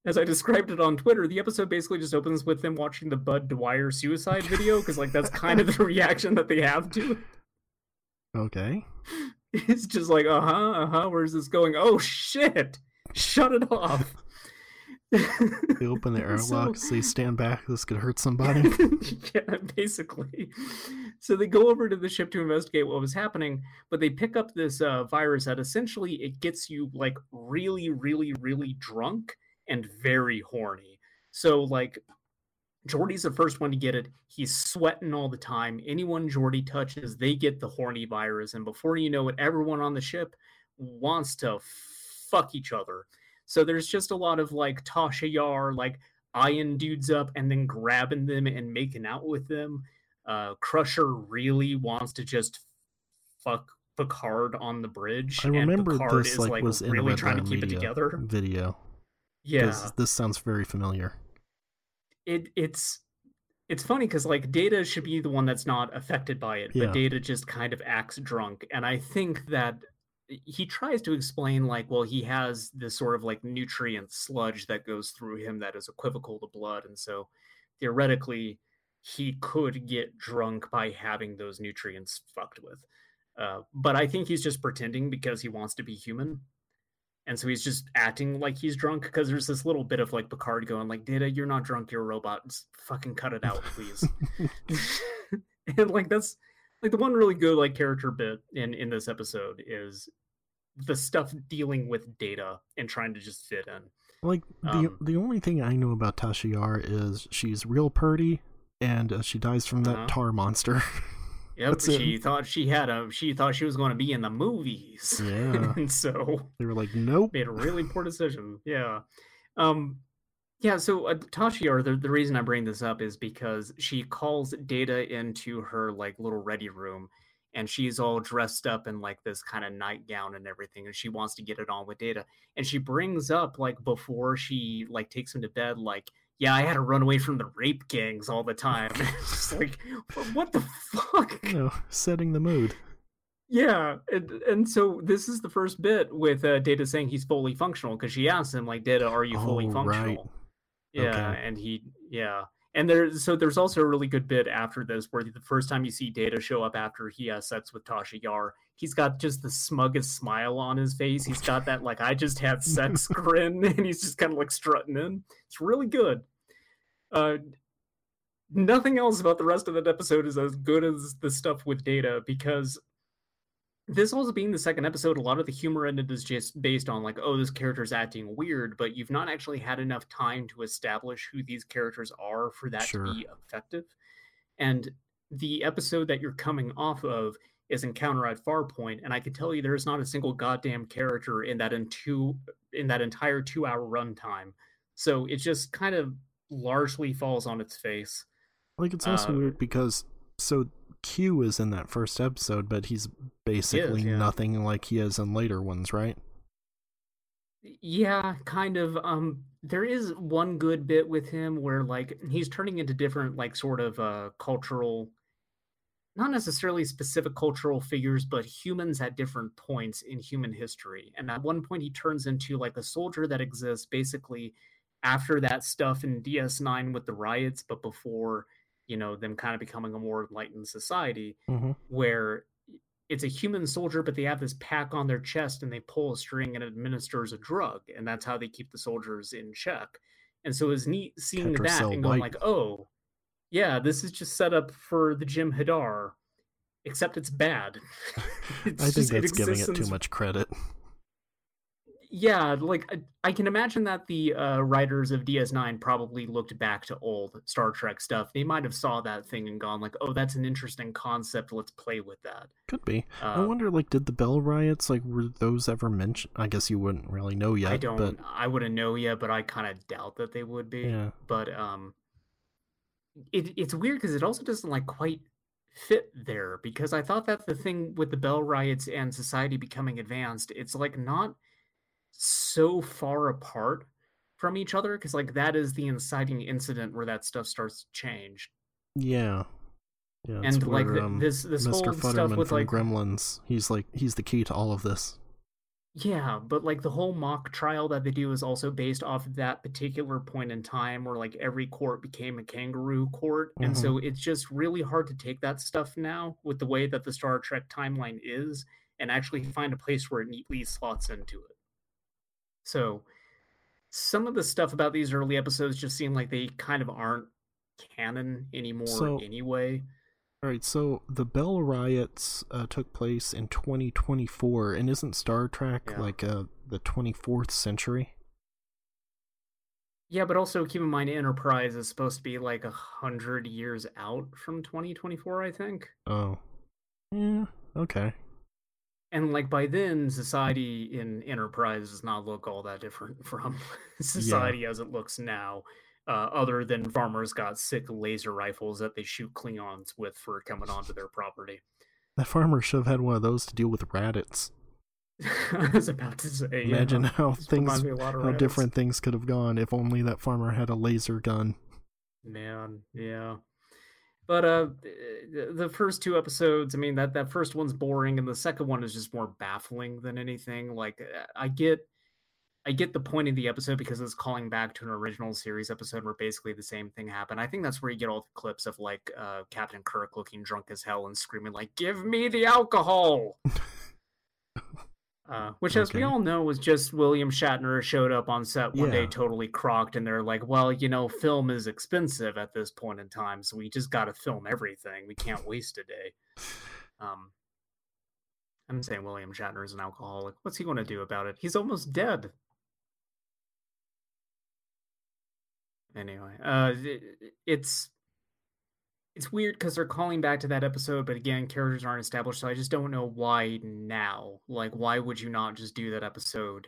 as I described it on Twitter, the episode basically just opens with them watching the Bud Dwyer suicide video, because like that's kind of the reaction that they have to it. Okay. It's just like, where's this going? Oh, shit! Shut it off! They open the airlock, so they stand back, this could hurt somebody. Yeah, basically. So they go over to the ship to investigate what was happening, but they pick up this virus that essentially it gets you like really, really, really drunk and very horny. So like Jordy's the first one to get it. He's sweating all the time. Anyone Jordy touches, they get the horny virus. And before you know it, everyone on the ship wants to fuck each other. So there's just a lot of like Tasha Yar, like eyeing dudes up and then grabbing them and making out with them. Crusher really wants to just fuck Picard on the bridge. I remember and Picard this is like was really trying to keep it together. Video. Yeah, this sounds very familiar. It's funny because like Data should be the one that's not affected by it, but Data just kind of acts drunk, and I think that he tries to explain like, well, he has this sort of like nutrient sludge that goes through him that is equivocal to blood, and so theoretically he could get drunk by having those nutrients fucked with. But I think he's just pretending because he wants to be human. And so he's just acting like he's drunk because there's this little bit of like Picard going like, Data, you're not drunk, you're a robot. Just fucking cut it out, please. And like that's like the one really good like character bit in this episode is the stuff dealing with Data and trying to just fit in. Like the only thing I know about Tasha Yar is she's real purty and she dies from that tar monster. Yep, she thought she was going to be in the movies. Yeah. And so they were like, nope. Made a really poor decision. Yeah. So Tasha Yar, the reason I bring this up is because she calls Data into her like little ready room and she's all dressed up in like this kind of nightgown and everything. And she wants to get it on with Data. And she brings up like before she like takes him to bed, like, yeah, I had to run away from the rape gangs all the time. It's just like, what the fuck? No, setting the mood. Yeah, and so this is the first bit with Data saying he's fully functional, because she asks him, like, Data, are you fully functional? Right. Yeah, okay. And he, yeah. And there's also a really good bit after this where the first time you see Data show up after he has sex with Tasha Yar, he's got just the smuggest smile on his face. He's got that, like, I just had sex grin, and he's just kind of, like, strutting in. It's really good. Nothing else about the rest of that episode is as good as the stuff with Data, because this also being the second episode, a lot of the humor in it is just based on, like, oh, this character's acting weird, but you've not actually had enough time to establish who these characters are for that to be effective. And the episode that you're coming off of is Encounter at Farpoint, and I can tell you there is not a single goddamn character in that entire 2-hour runtime. So it just kind of largely falls on its face. Like, it's also weird because Q is in that first episode, but he's basically nothing like he is in later ones, right? Yeah, kind of. There is one good bit with him where like he's turning into different like sort of cultural. Not necessarily specific cultural figures, but humans at different points in human history. And at one point he turns into like a soldier that exists basically after that stuff in DS9 with the riots, but before, you know, them kind of becoming a more enlightened society, where it's a human soldier, but they have this pack on their chest and they pull a string and it administers a drug. And that's how they keep the soldiers in check. And so it was neat seeing that and going like, oh, yeah, this is just set up for the Jim Hadar, except it's bad. I think that's giving it too much credit. Yeah, like, I can imagine that the writers of DS9 probably looked back to old Star Trek stuff. They might have saw that thing and gone like, oh, that's an interesting concept, let's play with that. Could be. I wonder, like, did the Bell Riots, like, were those ever mentioned? I guess you wouldn't really know yet. I wouldn't know yet, but I kind of doubt that they would be. Yeah. But, It's weird because it also doesn't like quite fit there, because I thought that the thing with the Bell Riots and society becoming advanced, it's like not so far apart, from each other, because like that is the inciting incident where that stuff starts to change. Yeah. Yeah, and where, like this Mr. whole Futterman stuff with like Gremlins, he's the key to all of this. Yeah, but like the whole mock trial that they do is also based off of that particular point in time where like every court became a kangaroo court. Mm-hmm. And so it's just really hard to take that stuff now with the way that the Star Trek timeline is and actually find a place where it neatly slots into it. So some of the stuff about these early episodes just seem like they kind of aren't canon anymore anyway. All right, so the Bell Riots took place in 2024, and isn't Star Trek the 24th century? Yeah, but also keep in mind Enterprise is supposed to be like 100 years out from 2024, I think. Oh. Yeah, okay. And like by then, society in Enterprise does not look all that different from society as it looks now. Other than farmers got sick laser rifles that they shoot Klingons with for coming onto their property. That farmer should have had one of those to deal with rabbits. I was about to say. Imagine how different things could have gone if only that farmer had a laser gun. Man, yeah. But the first two episodes, I mean, that first one's boring, and the second one is just more baffling than anything. Like, I get the point of the episode because it's calling back to an original series episode where basically the same thing happened. I think that's where you get all the clips of like Captain Kirk looking drunk as hell and screaming like, "Give me the alcohol!" Which, as we all know, was just William Shatner showed up on set one day totally crocked, and they're like, "Well, you know, film is expensive at this point in time, so we just got to film everything. We can't waste a day." I'm saying William Shatner is an alcoholic. What's he going to do about it? He's almost dead. Anyway, it's weird because they're calling back to that episode, but again, characters aren't established, so I just don't know why now. Like, why would you not just do that episode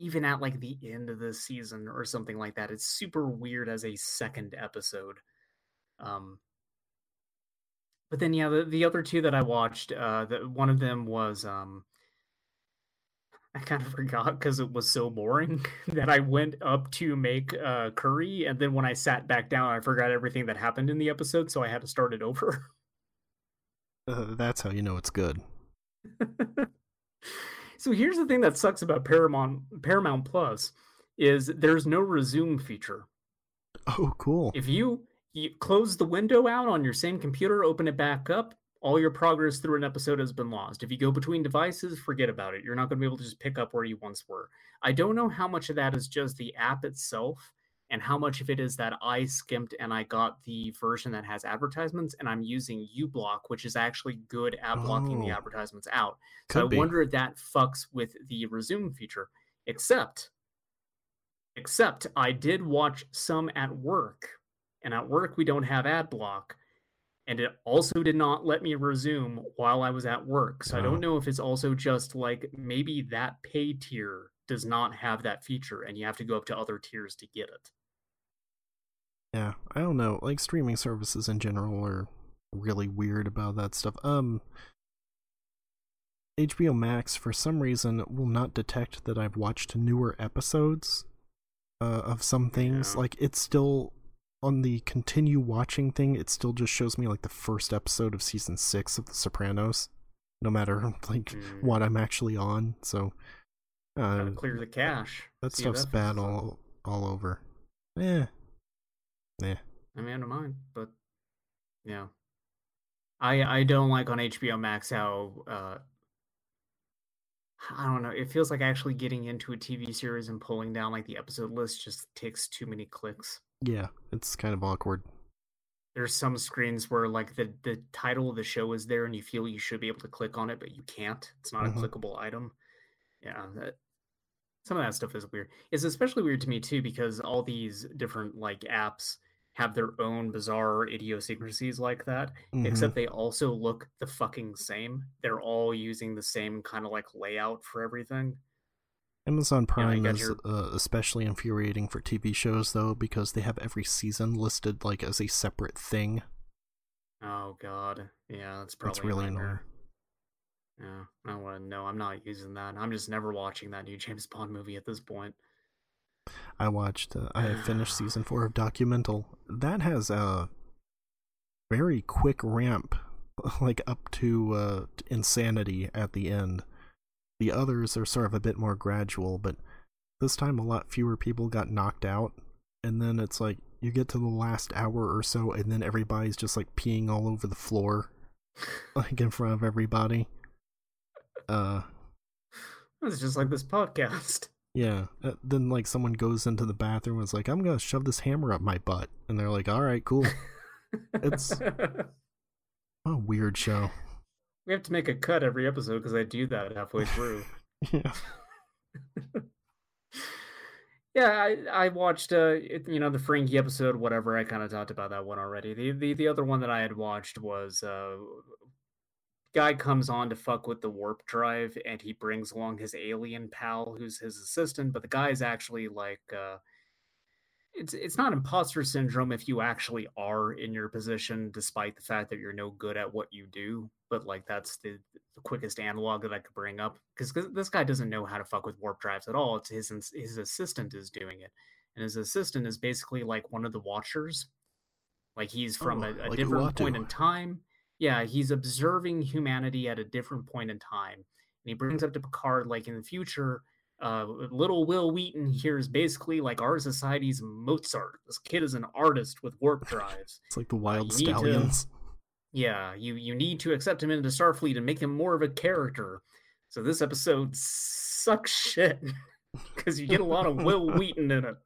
even at, like, the end of the season or something like that? It's super weird as a second episode. But then, yeah, the other two that I watched, one of them was... I kind of forgot because it was so boring that I went up to make curry, and then when I sat back down, I forgot everything that happened in the episode, so I had to start it over. That's how you know it's good. So here's the thing that sucks about Paramount Plus is there's no resume feature. Oh, cool. If you close the window out on your same computer, open it back up, all your progress through an episode has been lost. If you go between devices, forget about it. You're not going to be able to just pick up where you once were. I don't know how much of that is just the app itself and how much of it is that I skimped and I got the version that has advertisements and I'm using uBlock, which is actually good at blocking the advertisements out. So I wonder if that fucks with the resume feature. Except I did watch some at work, and at work we don't have ad block. And it also did not let me resume while I was at work. So I don't know if it's also just like maybe that pay tier does not have that feature and you have to go up to other tiers to get it. Yeah, I don't know. Like streaming services in general are really weird about that stuff. HBO Max, for some reason, will not detect that I've watched newer episodes of some things. Yeah. Like it's still... on the continue watching thing, it still just shows me like the first episode of season 6 of The Sopranos, no matter like what I'm actually on. So gotta clear the cache. That stuff's bad all over. Yeah. I mean, I don't mind, but yeah, I don't like on HBO Max how I don't know. It feels like actually getting into a TV series and pulling down like the episode list just takes too many clicks. Yeah, it's kind of awkward. There's some screens where like the title of the show is there and you feel you should be able to click on it, but you can't. It's not a clickable item. Yeah, some of that stuff is weird. It's especially weird to me too because all these different like apps have their own bizarre idiosyncrasies like that, except they also look the fucking same. They're all using the same kind of like layout for everything. Amazon Prime is especially infuriating for TV shows, though, because they have every season listed like as a separate thing. Oh, God. Yeah, that's really annoying. Yeah, I don't want to know. I'm not using that. I'm just never watching that new James Bond movie at this point. I finished season 4 of Documental. That has a very quick ramp, like up to insanity at the end. The others are sort of a bit more gradual, but this time a lot fewer people got knocked out, and then it's like you get to the last hour or so and then everybody's just like peeing all over the floor, like in front of everybody. It's just like this podcast. Yeah. Then like someone goes into the bathroom and is like, I'm gonna shove this hammer up my butt, and they're like, all right, cool. It's a weird show. We have to make a cut every episode because I do that halfway through. Yeah. Yeah, I watched, the Frankie episode, whatever. I kind of talked about that one already. The other one that I had watched was guy comes on to fuck with the warp drive, and he brings along his alien pal, who's his assistant. But the guy's actually like, it's not imposter syndrome if you actually are in your position, despite the fact that you're no good at what you do. But like that's the quickest analog that I could bring up, because this guy doesn't know how to fuck with warp drives at all. It's his assistant is doing it, and his assistant is basically like one of the Watchers. Like he's from a different point in time. Yeah, he's observing humanity at a different point in time, and he brings up to Picard like in the future. Little Will Wheaton here is basically like our society's Mozart. This kid is an artist with warp drives. It's like the Wild Stallions. You need to accept him into Starfleet and make him more of a character. So this episode sucks shit because you get a lot of Will Wheaton in it.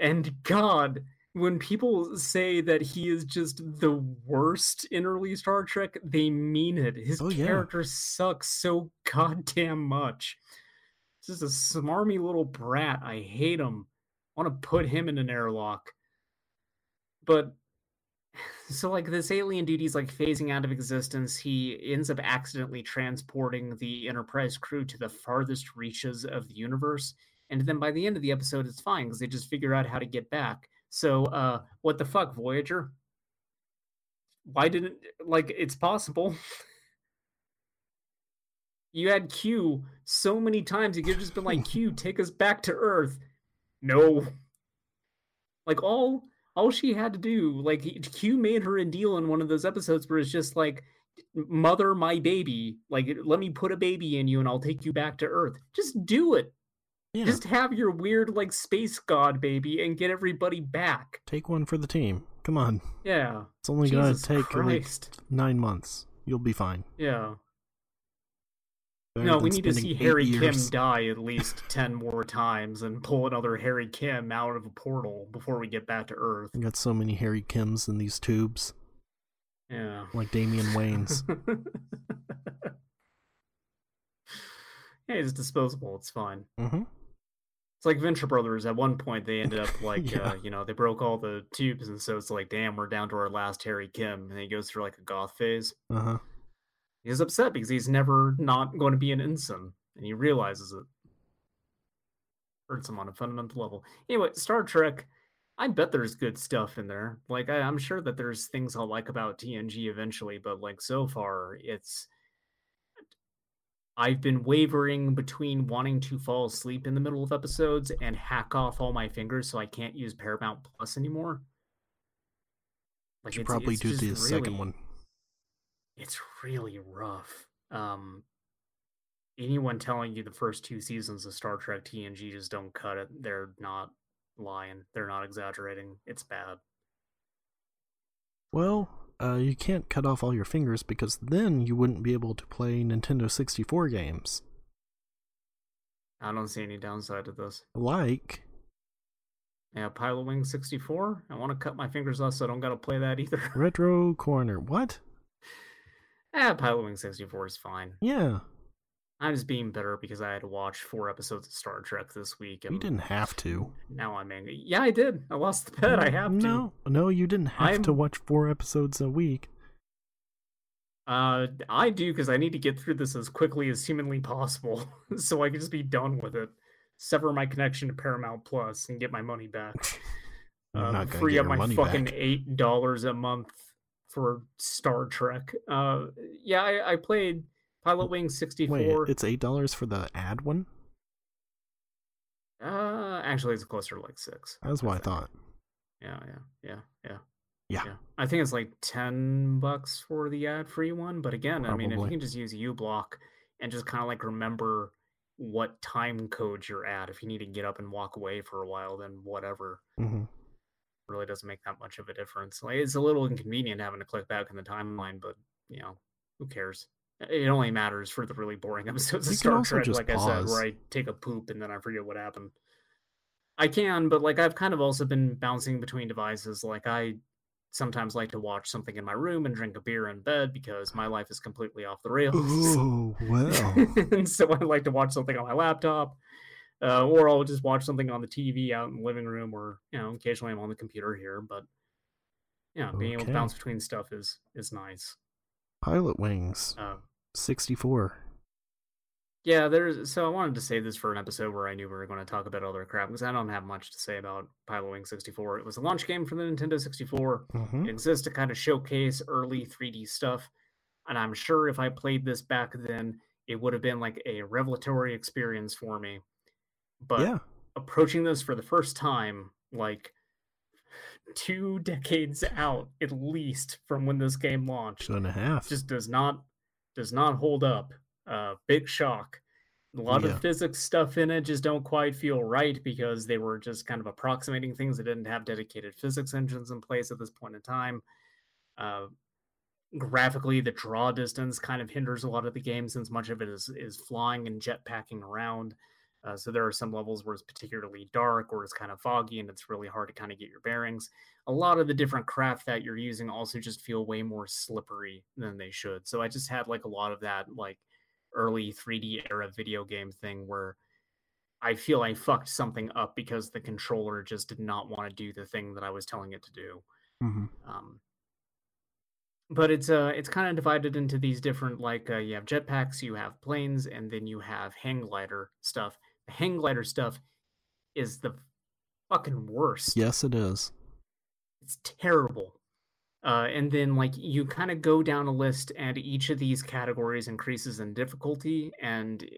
And God, when people say that he is just the worst in early Star Trek, they mean it. His character sucks so goddamn much. This is a smarmy little brat. I hate him. I want to put him in an airlock. But so, like, this alien dude, he's like phasing out of existence. He ends up accidentally transporting the Enterprise crew to the farthest reaches of the universe. And then by the end of the episode, it's fine because they just figure out how to get back. So, what the fuck, Voyager? Why didn't, like, it's possible. You had Q so many times. You could have just been like, Q, take us back to Earth. No. Like, all she had to do, like, Q made her a deal in one of those episodes where it's just like, mother my baby, like, let me put a baby in you and I'll take you back to Earth. Just do it. Yeah. Just have your weird, like, space god baby and get everybody back. Take one for the team. Come on. Yeah. It's only going to take at least 9 months. You'll be fine. Yeah. No, we need to see Harry Kim die at least 10 more times and pull another Harry Kim out of a portal before we get back to Earth. We got so many Harry Kims in these tubes. Yeah. Like Damian Wayans. Hey, it's disposable. It's fine. Mm-hmm. It's like Venture Brothers. At one point, they ended up like, they broke all the tubes, and so it's like, damn, we're down to our last Harry Kim. And he goes through like a goth phase. Uh-huh. He's upset because he's never not going to be an ensign, and he realizes it. Hurts him on a fundamental level. Anyway, Star Trek, I bet there's good stuff in there. Like, I'm sure that there's things I'll like about TNG eventually, but, like, so far, it's... I've been wavering between wanting to fall asleep in the middle of episodes and hack off all my fingers so I can't use Paramount Plus anymore. Like, you probably do the second one. It's really rough. Anyone telling you the first 2 seasons of Star Trek TNG just don't cut it, they're not lying. They're not exaggerating. It's bad. Well, you can't cut off all your fingers because then you wouldn't be able to play Nintendo 64 games. I don't see any downside to this. Like? Yeah, Pilot Wing 64? I want to cut my fingers off so I don't got to play that either. Retro Corner. What? Pilot Wing 64 is fine. Yeah. I'm just being bitter because I had to watch 4 episodes of Star Trek this week. And you didn't have to. Now I'm angry. Yeah, I did. I lost the bet. No, I have to. No, you didn't have to watch 4 episodes a week. I do because I need to get through this as quickly as humanly possible so I can just be done with it. Sever my connection to Paramount Plus and get my money back. Free up my fucking back. $8 a month. For Star Trek. I played Pilot Wing 64. Wait, it's $8 for the ad one? Actually, it's closer to like 6. That's what I thought. Yeah. I think it's like $10 for the ad-free one. But again, probably. I mean, if you can just use uBlock and just kind of like remember what time code you're at, if you need to get up and walk away for a while, then whatever. Mm-hmm. Really doesn't make that much of a difference. Like, it's a little inconvenient having to click back in the timeline, but you know, who cares? It only matters for the really boring episodes of Star Trek, like pause. I said, where I take a poop and then I forget what happened. I can, but like I've kind of also been bouncing between devices. Like I sometimes like to watch something in my room and drink a beer in bed because my life is completely off the rails. Oh, well. And so I like to watch something on my laptop. Or I'll just watch something on the TV out in the living room, or you know, occasionally I'm on the computer here. But yeah, being able to bounce between stuff is nice. Pilot Wings, 64. Yeah, there's. So I wanted to save this for an episode where I knew we were going to talk about other crap, because I don't have much to say about Pilot Wings 64. It was a launch game for the Nintendo 64. Mm-hmm. It exists to kind of showcase early 3D stuff, and I'm sure if I played this back then, it would have been like a revelatory experience for me. But approaching this for the first time, like 2 decades out at least from when this game launched, 2.5, just does not hold up. Big shock. A lot of physics stuff in it just don't quite feel right, because they were just kind of approximating things that didn't have dedicated physics engines in place at this point in time. Graphically, the draw distance kind of hinders a lot of the game, since much of it is flying and jetpacking around. So there are some levels where it's particularly dark or it's kind of foggy and it's really hard to kind of get your bearings. A lot of the different craft that you're using also just feel way more slippery than they should. So I just had like a lot of that like early 3D era video game thing where I feel I fucked something up because the controller just did not want to do the thing that I was telling it to do. Mm-hmm. But it's kind of divided into these different, like you have jetpacks, you have planes, and then you have hang glider stuff. The hang glider stuff is the fucking worst. Yes, it is. It's terrible. And then like you kind of go down a list, and each of these categories increases in difficulty and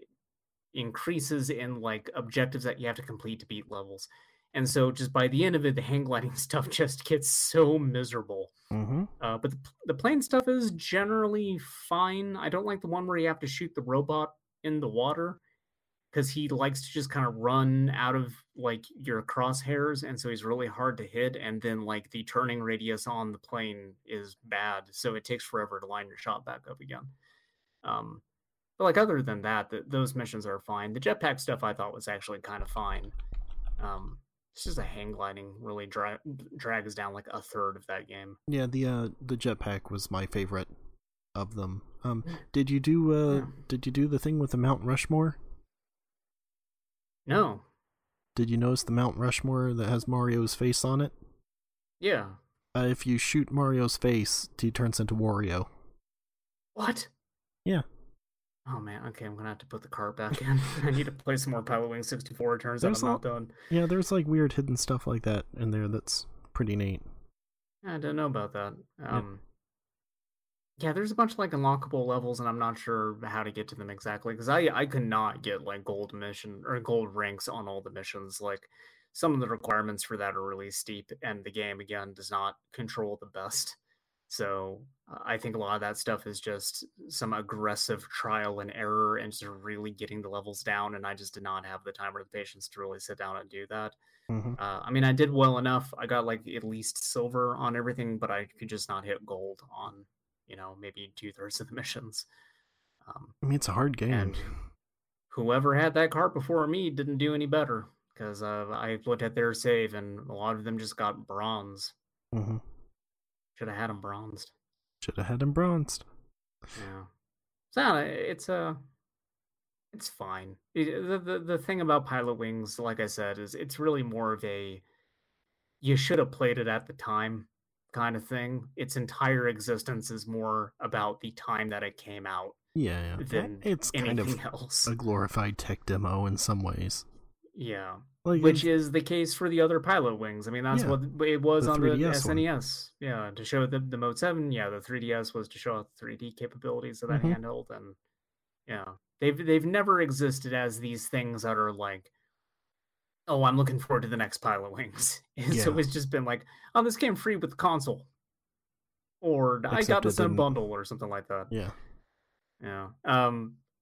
increases in like objectives that you have to complete to beat levels. And so just by the end of it, the hang gliding stuff just gets so miserable. Mm-hmm. But the plane stuff is generally fine. I don't like the one where you have to shoot the robot in the water, because he likes to just kind of run out of like your crosshairs. And so he's really hard to hit. And then like the turning radius on the plane is bad, so it takes forever to line your shot back up again. But like other than that, those missions are fine. The jetpack stuff I thought was actually kind of fine. It's just the hang gliding really drags down like a third of that game. Yeah, the jetpack was my favorite of them. Did you do the thing with the Mount Rushmore? No. Did you notice the Mount Rushmore that has Mario's face on it? Yeah. If you shoot Mario's face, he turns into Wario. What? Yeah. Oh man, okay, I'm gonna have to put the cart back in. I need to play some more Pilot Wing 64. Turns out I'm not done. Yeah, there's like weird hidden stuff like that in there that's pretty neat. I don't know about that. Yeah, there's a bunch of like unlockable levels, and I'm not sure how to get to them exactly, because I could not get like gold mission or gold ranks on all the missions. Like some of the requirements for that are really steep, and the game again does not control the best. So I think a lot of that stuff is just some aggressive trial and error and just really getting the levels down. And I just did not have the time or the patience to really sit down and do that. Mm-hmm. I mean, I did well enough. I got like at least silver on everything, but I could just not hit gold on, you know, maybe 2/3 of the missions. I mean, it's a hard game. And whoever had that cart before me didn't do any better, because I looked at their save and a lot of them just got bronze. Mm-hmm. Should have had him bronzed. Yeah. So it's fine. The thing about Pilot Wings, like I said, is it's really more of a you should have played it at the time kind of thing. Its entire existence is more about the time that it came out. Yeah. Than it's anything kind of else. A glorified tech demo in some ways. Yeah. Like, which is the case for the other Pilot Wings. I mean, that's what it was on the SNES. One. Yeah, to show the Mode 7. Yeah, the 3DS was to show off 3D capabilities of that handheld. And yeah, they've never existed as these things that are like oh, I'm looking forward to the next pile of wings. And so it's just been like, oh, this came free with the console. Or I got this in a bundle or something like that. Yeah. Yeah.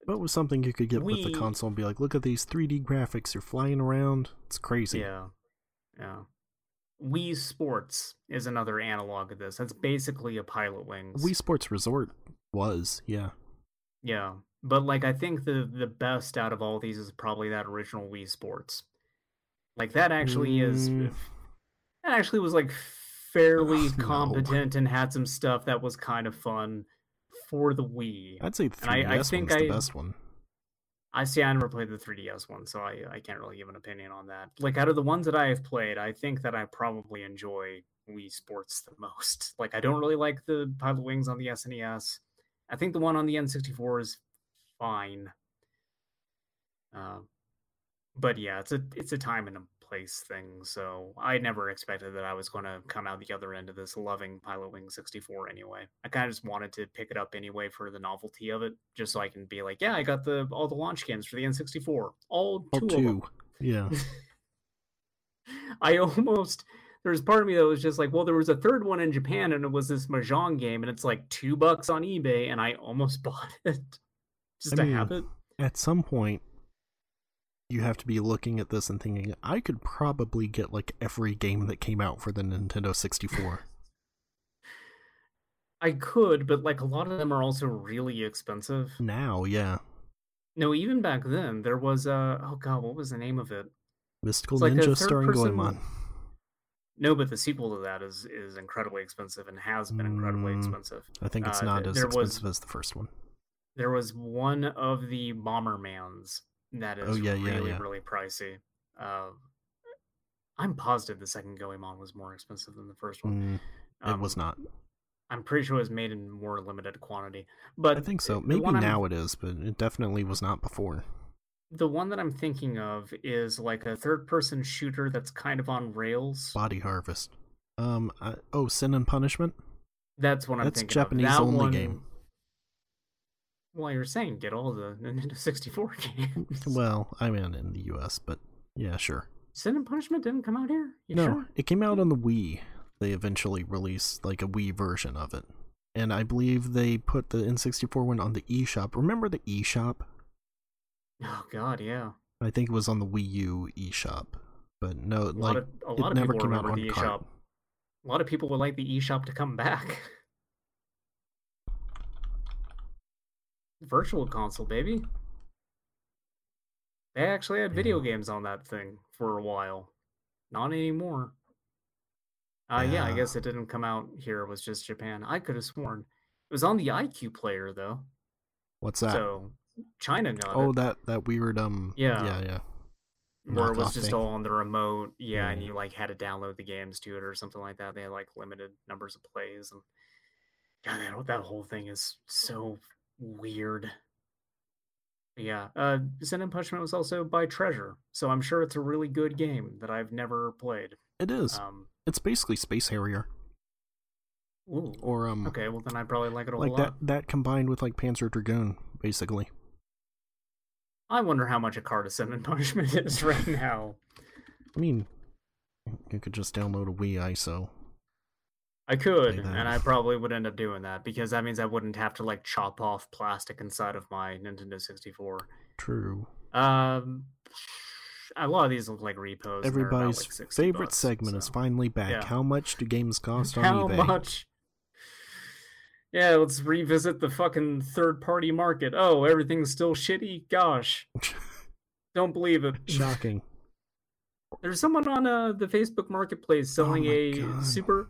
But it was something you could get with the console and be like, look at these 3D graphics. You're flying around. It's crazy. Yeah. Yeah. Wii Sports is another analog of this. That's basically a Pilot Wings. Wii Sports Resort was, yeah. But like, I think the best out of all these is probably that original Wii Sports. Like that actually is, that actually was like fairly competent and had some stuff that was kind of fun for the Wii. I'd say 3DS one's the best one. I see. I never played the 3DS one, so I can't really give an opinion on that. Like, out of the ones that I have played, I think that I probably enjoy Wii Sports the most. Like, I don't really like the Pilot Wings on the SNES. I think the one on the N64 is fine. But yeah, it's a time and a place thing, so I never expected that I was going to come out the other end of this loving Pilot Wing 64 anyway. I kind of just wanted to pick it up anyway for the novelty of it, just so I can be like, yeah, I got all the launch games for the N64. All two of them. Yeah. There was part of me that was just like, well, there was a third one in Japan, and it was this Mahjong game, and it's like $2 on eBay, and I almost bought it. I mean, have it. At some point, you have to be looking at this and thinking, I could probably get like every game that came out for the Nintendo 64. I could, but like a lot of them are also really expensive. Now, yeah. No, even back then, there was what was the name of it? Mystical Ninja starring Goemon. No, but the sequel to that is incredibly expensive and has been incredibly expensive. I think it's not as expensive as the first one. There was one of the Bombermans that is really pricey. I'm positive the second Goemon was more expensive than the first one. It was not. I'm pretty sure it was made in more limited quantity. But I think so. Maybe now it is, but it definitely was not before. The one that I'm thinking of is like a third-person shooter that's kind of on rails. Body Harvest. Sin and Punishment? That's what I'm thinking of. That's Japanese-only game. Well, you're saying get all the Nintendo 64 games. Well, I mean, in the US, but yeah, sure. Sin and Punishment didn't come out here? No, it came out on the Wii. They eventually released like a Wii version of it. And I believe they put the N64 one on the eShop. Remember the eShop? Oh God, yeah. I think it was on the Wii U eShop, but no, like it never came out on the eShop. A lot of people would like the eShop to come back. Virtual console, baby. They actually had video games on that thing for a while. Not anymore. I guess it didn't come out here. It was just Japan. I could have sworn it was on the IQ player though. What's that? So China got it. That weird yeah. Where it was just all on the remote, and you like had to download the games to it or something like that. They had like limited numbers of plays, and that whole thing is so weird. Yeah, Sin and Punishment was also by Treasure, so I'm sure it's a really good game that I've never played. It is. It's basically Space Harrier. Ooh. Or okay, well then I probably like it a whole lot. That combined with like Panzer Dragoon, basically. I wonder how much a card of Sin and Punishment is right now. I mean, you could just download a Wii ISO. I could, and I probably would end up doing that, because that means I wouldn't have to like chop off plastic inside of my Nintendo 64. True. A lot of these look like repos. Everybody's like favorite segment is finally back. Yeah. How much do games cost on eBay? How much? Yeah, let's revisit the fucking third-party market. Oh, everything's still shitty? Gosh. Don't believe it. Shocking. There's someone on the Facebook Marketplace selling super...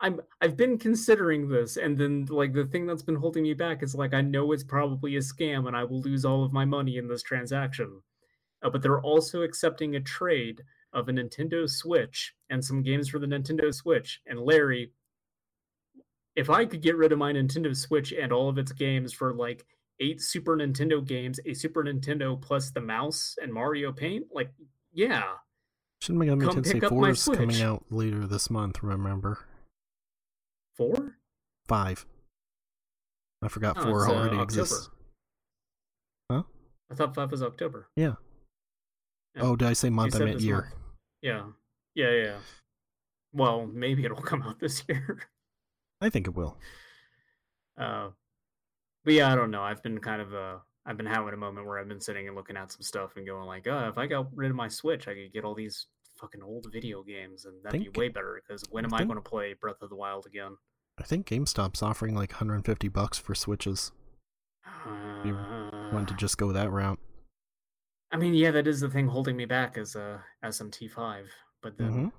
I've been considering this, and then like the thing that's been holding me back is like I know it's probably a scam and I will lose all of my money in this transaction. But they're also accepting a trade of a Nintendo Switch and some games for the Nintendo Switch. And Larry... if I could get rid of my Nintendo Switch and all of its games for like 8 Super Nintendo games, a Super Nintendo plus the mouse and Mario Paint, like, yeah. Shin Megami Tensei 4 is coming out later this month, remember? 4? 5. I forgot 4 already exists. Huh? I thought 5 was October. Yeah. Yeah. Oh, did I say month? I meant year. Month. Yeah. Well, maybe it'll come out this year. I think it will. But yeah, I don't know. I've been kind of I've been having a moment where I've been sitting and looking at some stuff and going like, oh, if I got rid of my Switch, I could get all these fucking old video games, and that'd be way better, because when am I going to play Breath of the Wild again? I think GameStop's offering like $150 for Switches. You want to just go that route? I mean, yeah, that is the thing holding me back as SMT5, but then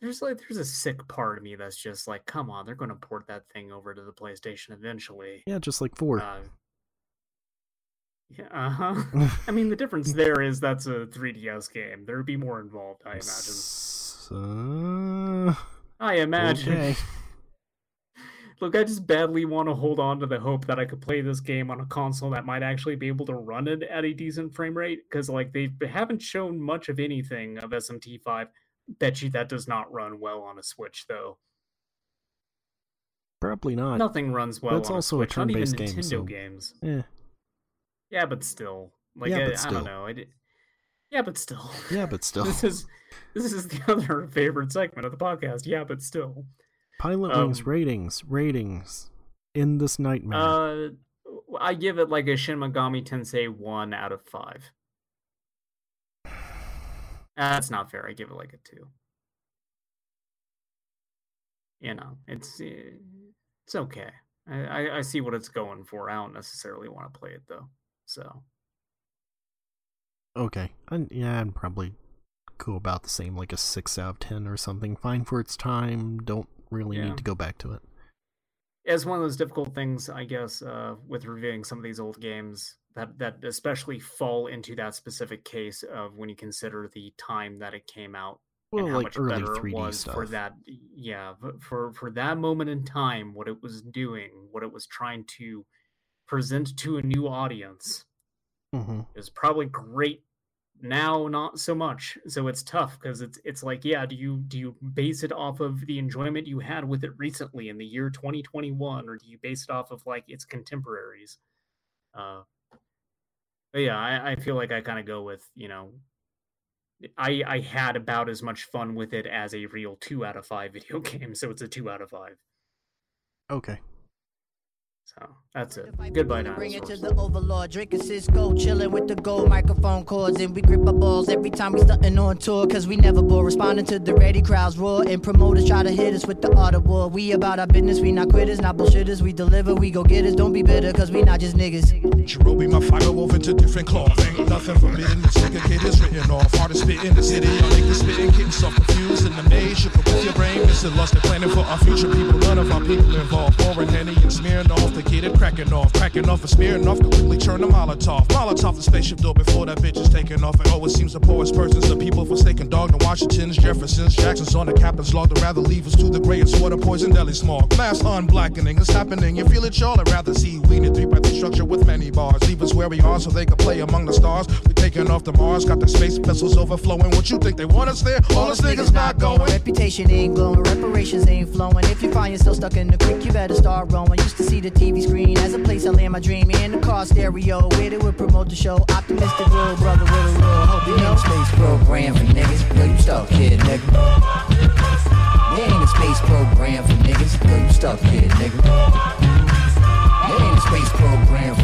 there's a sick part of me that's just like, come on, they're going to port that thing over to the PlayStation eventually. Yeah, just like 4. I mean, the difference there is that's a 3DS game. There'd be more involved, I imagine. I imagine. Okay. Look, I just badly want to hold on to the hope that I could play this game on a console that might actually be able to run it at a decent frame rate, because like they haven't shown much of anything of SMT5. Bet you that does not run well on a Switch, though. Probably not. Nothing runs well. That's on also a Switch. Turn-based game. Not even Nintendo games. Yeah. Yeah, but still, like I don't know. Yeah, but still. This is the other favorite segment of the podcast. Yeah, but still. Pilot Wings ratings in this nightmare. I give it like a Shin Megami Tensei 1 out of 5. That's not fair. I give it like a 2. You know, it's okay. I see what it's going for. I don't necessarily want to play it though. So okay, I'd probably go about the same, like a 6 out of 10 or something. Fine for its time. Don't really need to go back to it. It's one of those difficult things, I guess, with reviewing some of these old games that especially fall into that specific case of when you consider the time that it came out, and how like much early better 3D it was stuff. For that. Yeah, but for that moment in time, what it was doing, what it was trying to present to a new audience is probably great. Now, not so much. So it's tough, because it's like, yeah, do you base it off of the enjoyment you had with it recently in the year 2021, or do you base it off of like its contemporaries? But yeah, I feel like I kind of go with, you know, I had about as much fun with it as a real 2 out of 5 video game, so it's a 2 out of 5. Okay. So that's it. Goodbye, now. Bring it to the overlord. Drink assist, go chilling with the gold microphone cords, and we grip our balls every time we stuntin' on tour, cause we never bore. Responding to the ready crowds roar, and promoters try to hit us with the art of war. We about our business, we not quitters, not bullshitters. We deliver, we go getters. Don't be bitter, cause we not just niggas. She rolled me my fiber wove into different cloth. Ain't nothing forbidden. The segregate is written off. Artists fit in the city. Y'all make the spitting, getting soft, confused in the maze. You with your brain, missing lost and planning for our future people. None of our people involved. Foreign Henny and smearing off. To get it cracking off and smearing off, completely turn a Molotov the spaceship door before that bitch is taking off. And oh, it seems the poorest persons, the people forsaken dog, the Washingtons, Jeffersons, Jacksons on the captain's log. They'd rather leave us to the grayest water, poison, deli smog. Glass unblackening, it's happening, you feel it, y'all. I'd rather see we in a 3x3 structure with many bars. Leave us where we are so they can play among the stars. We're taking off to Mars, got the space vessels overflowing. What you think, they want us there? All us niggas not going. Reputation ain't glowing, reparations ain't flowing. If you find yourself stuck in the creek, you better start rowing. Used to see the TV screen as a place I land my dream in the car stereo. Where it would promote the show. Optimistic little brother with a little hope. You know, space program for niggas. Yo, you stuck here, nigga. There ain't a space program for niggas. Yo, you stuck here, nigga. There ain't a space program for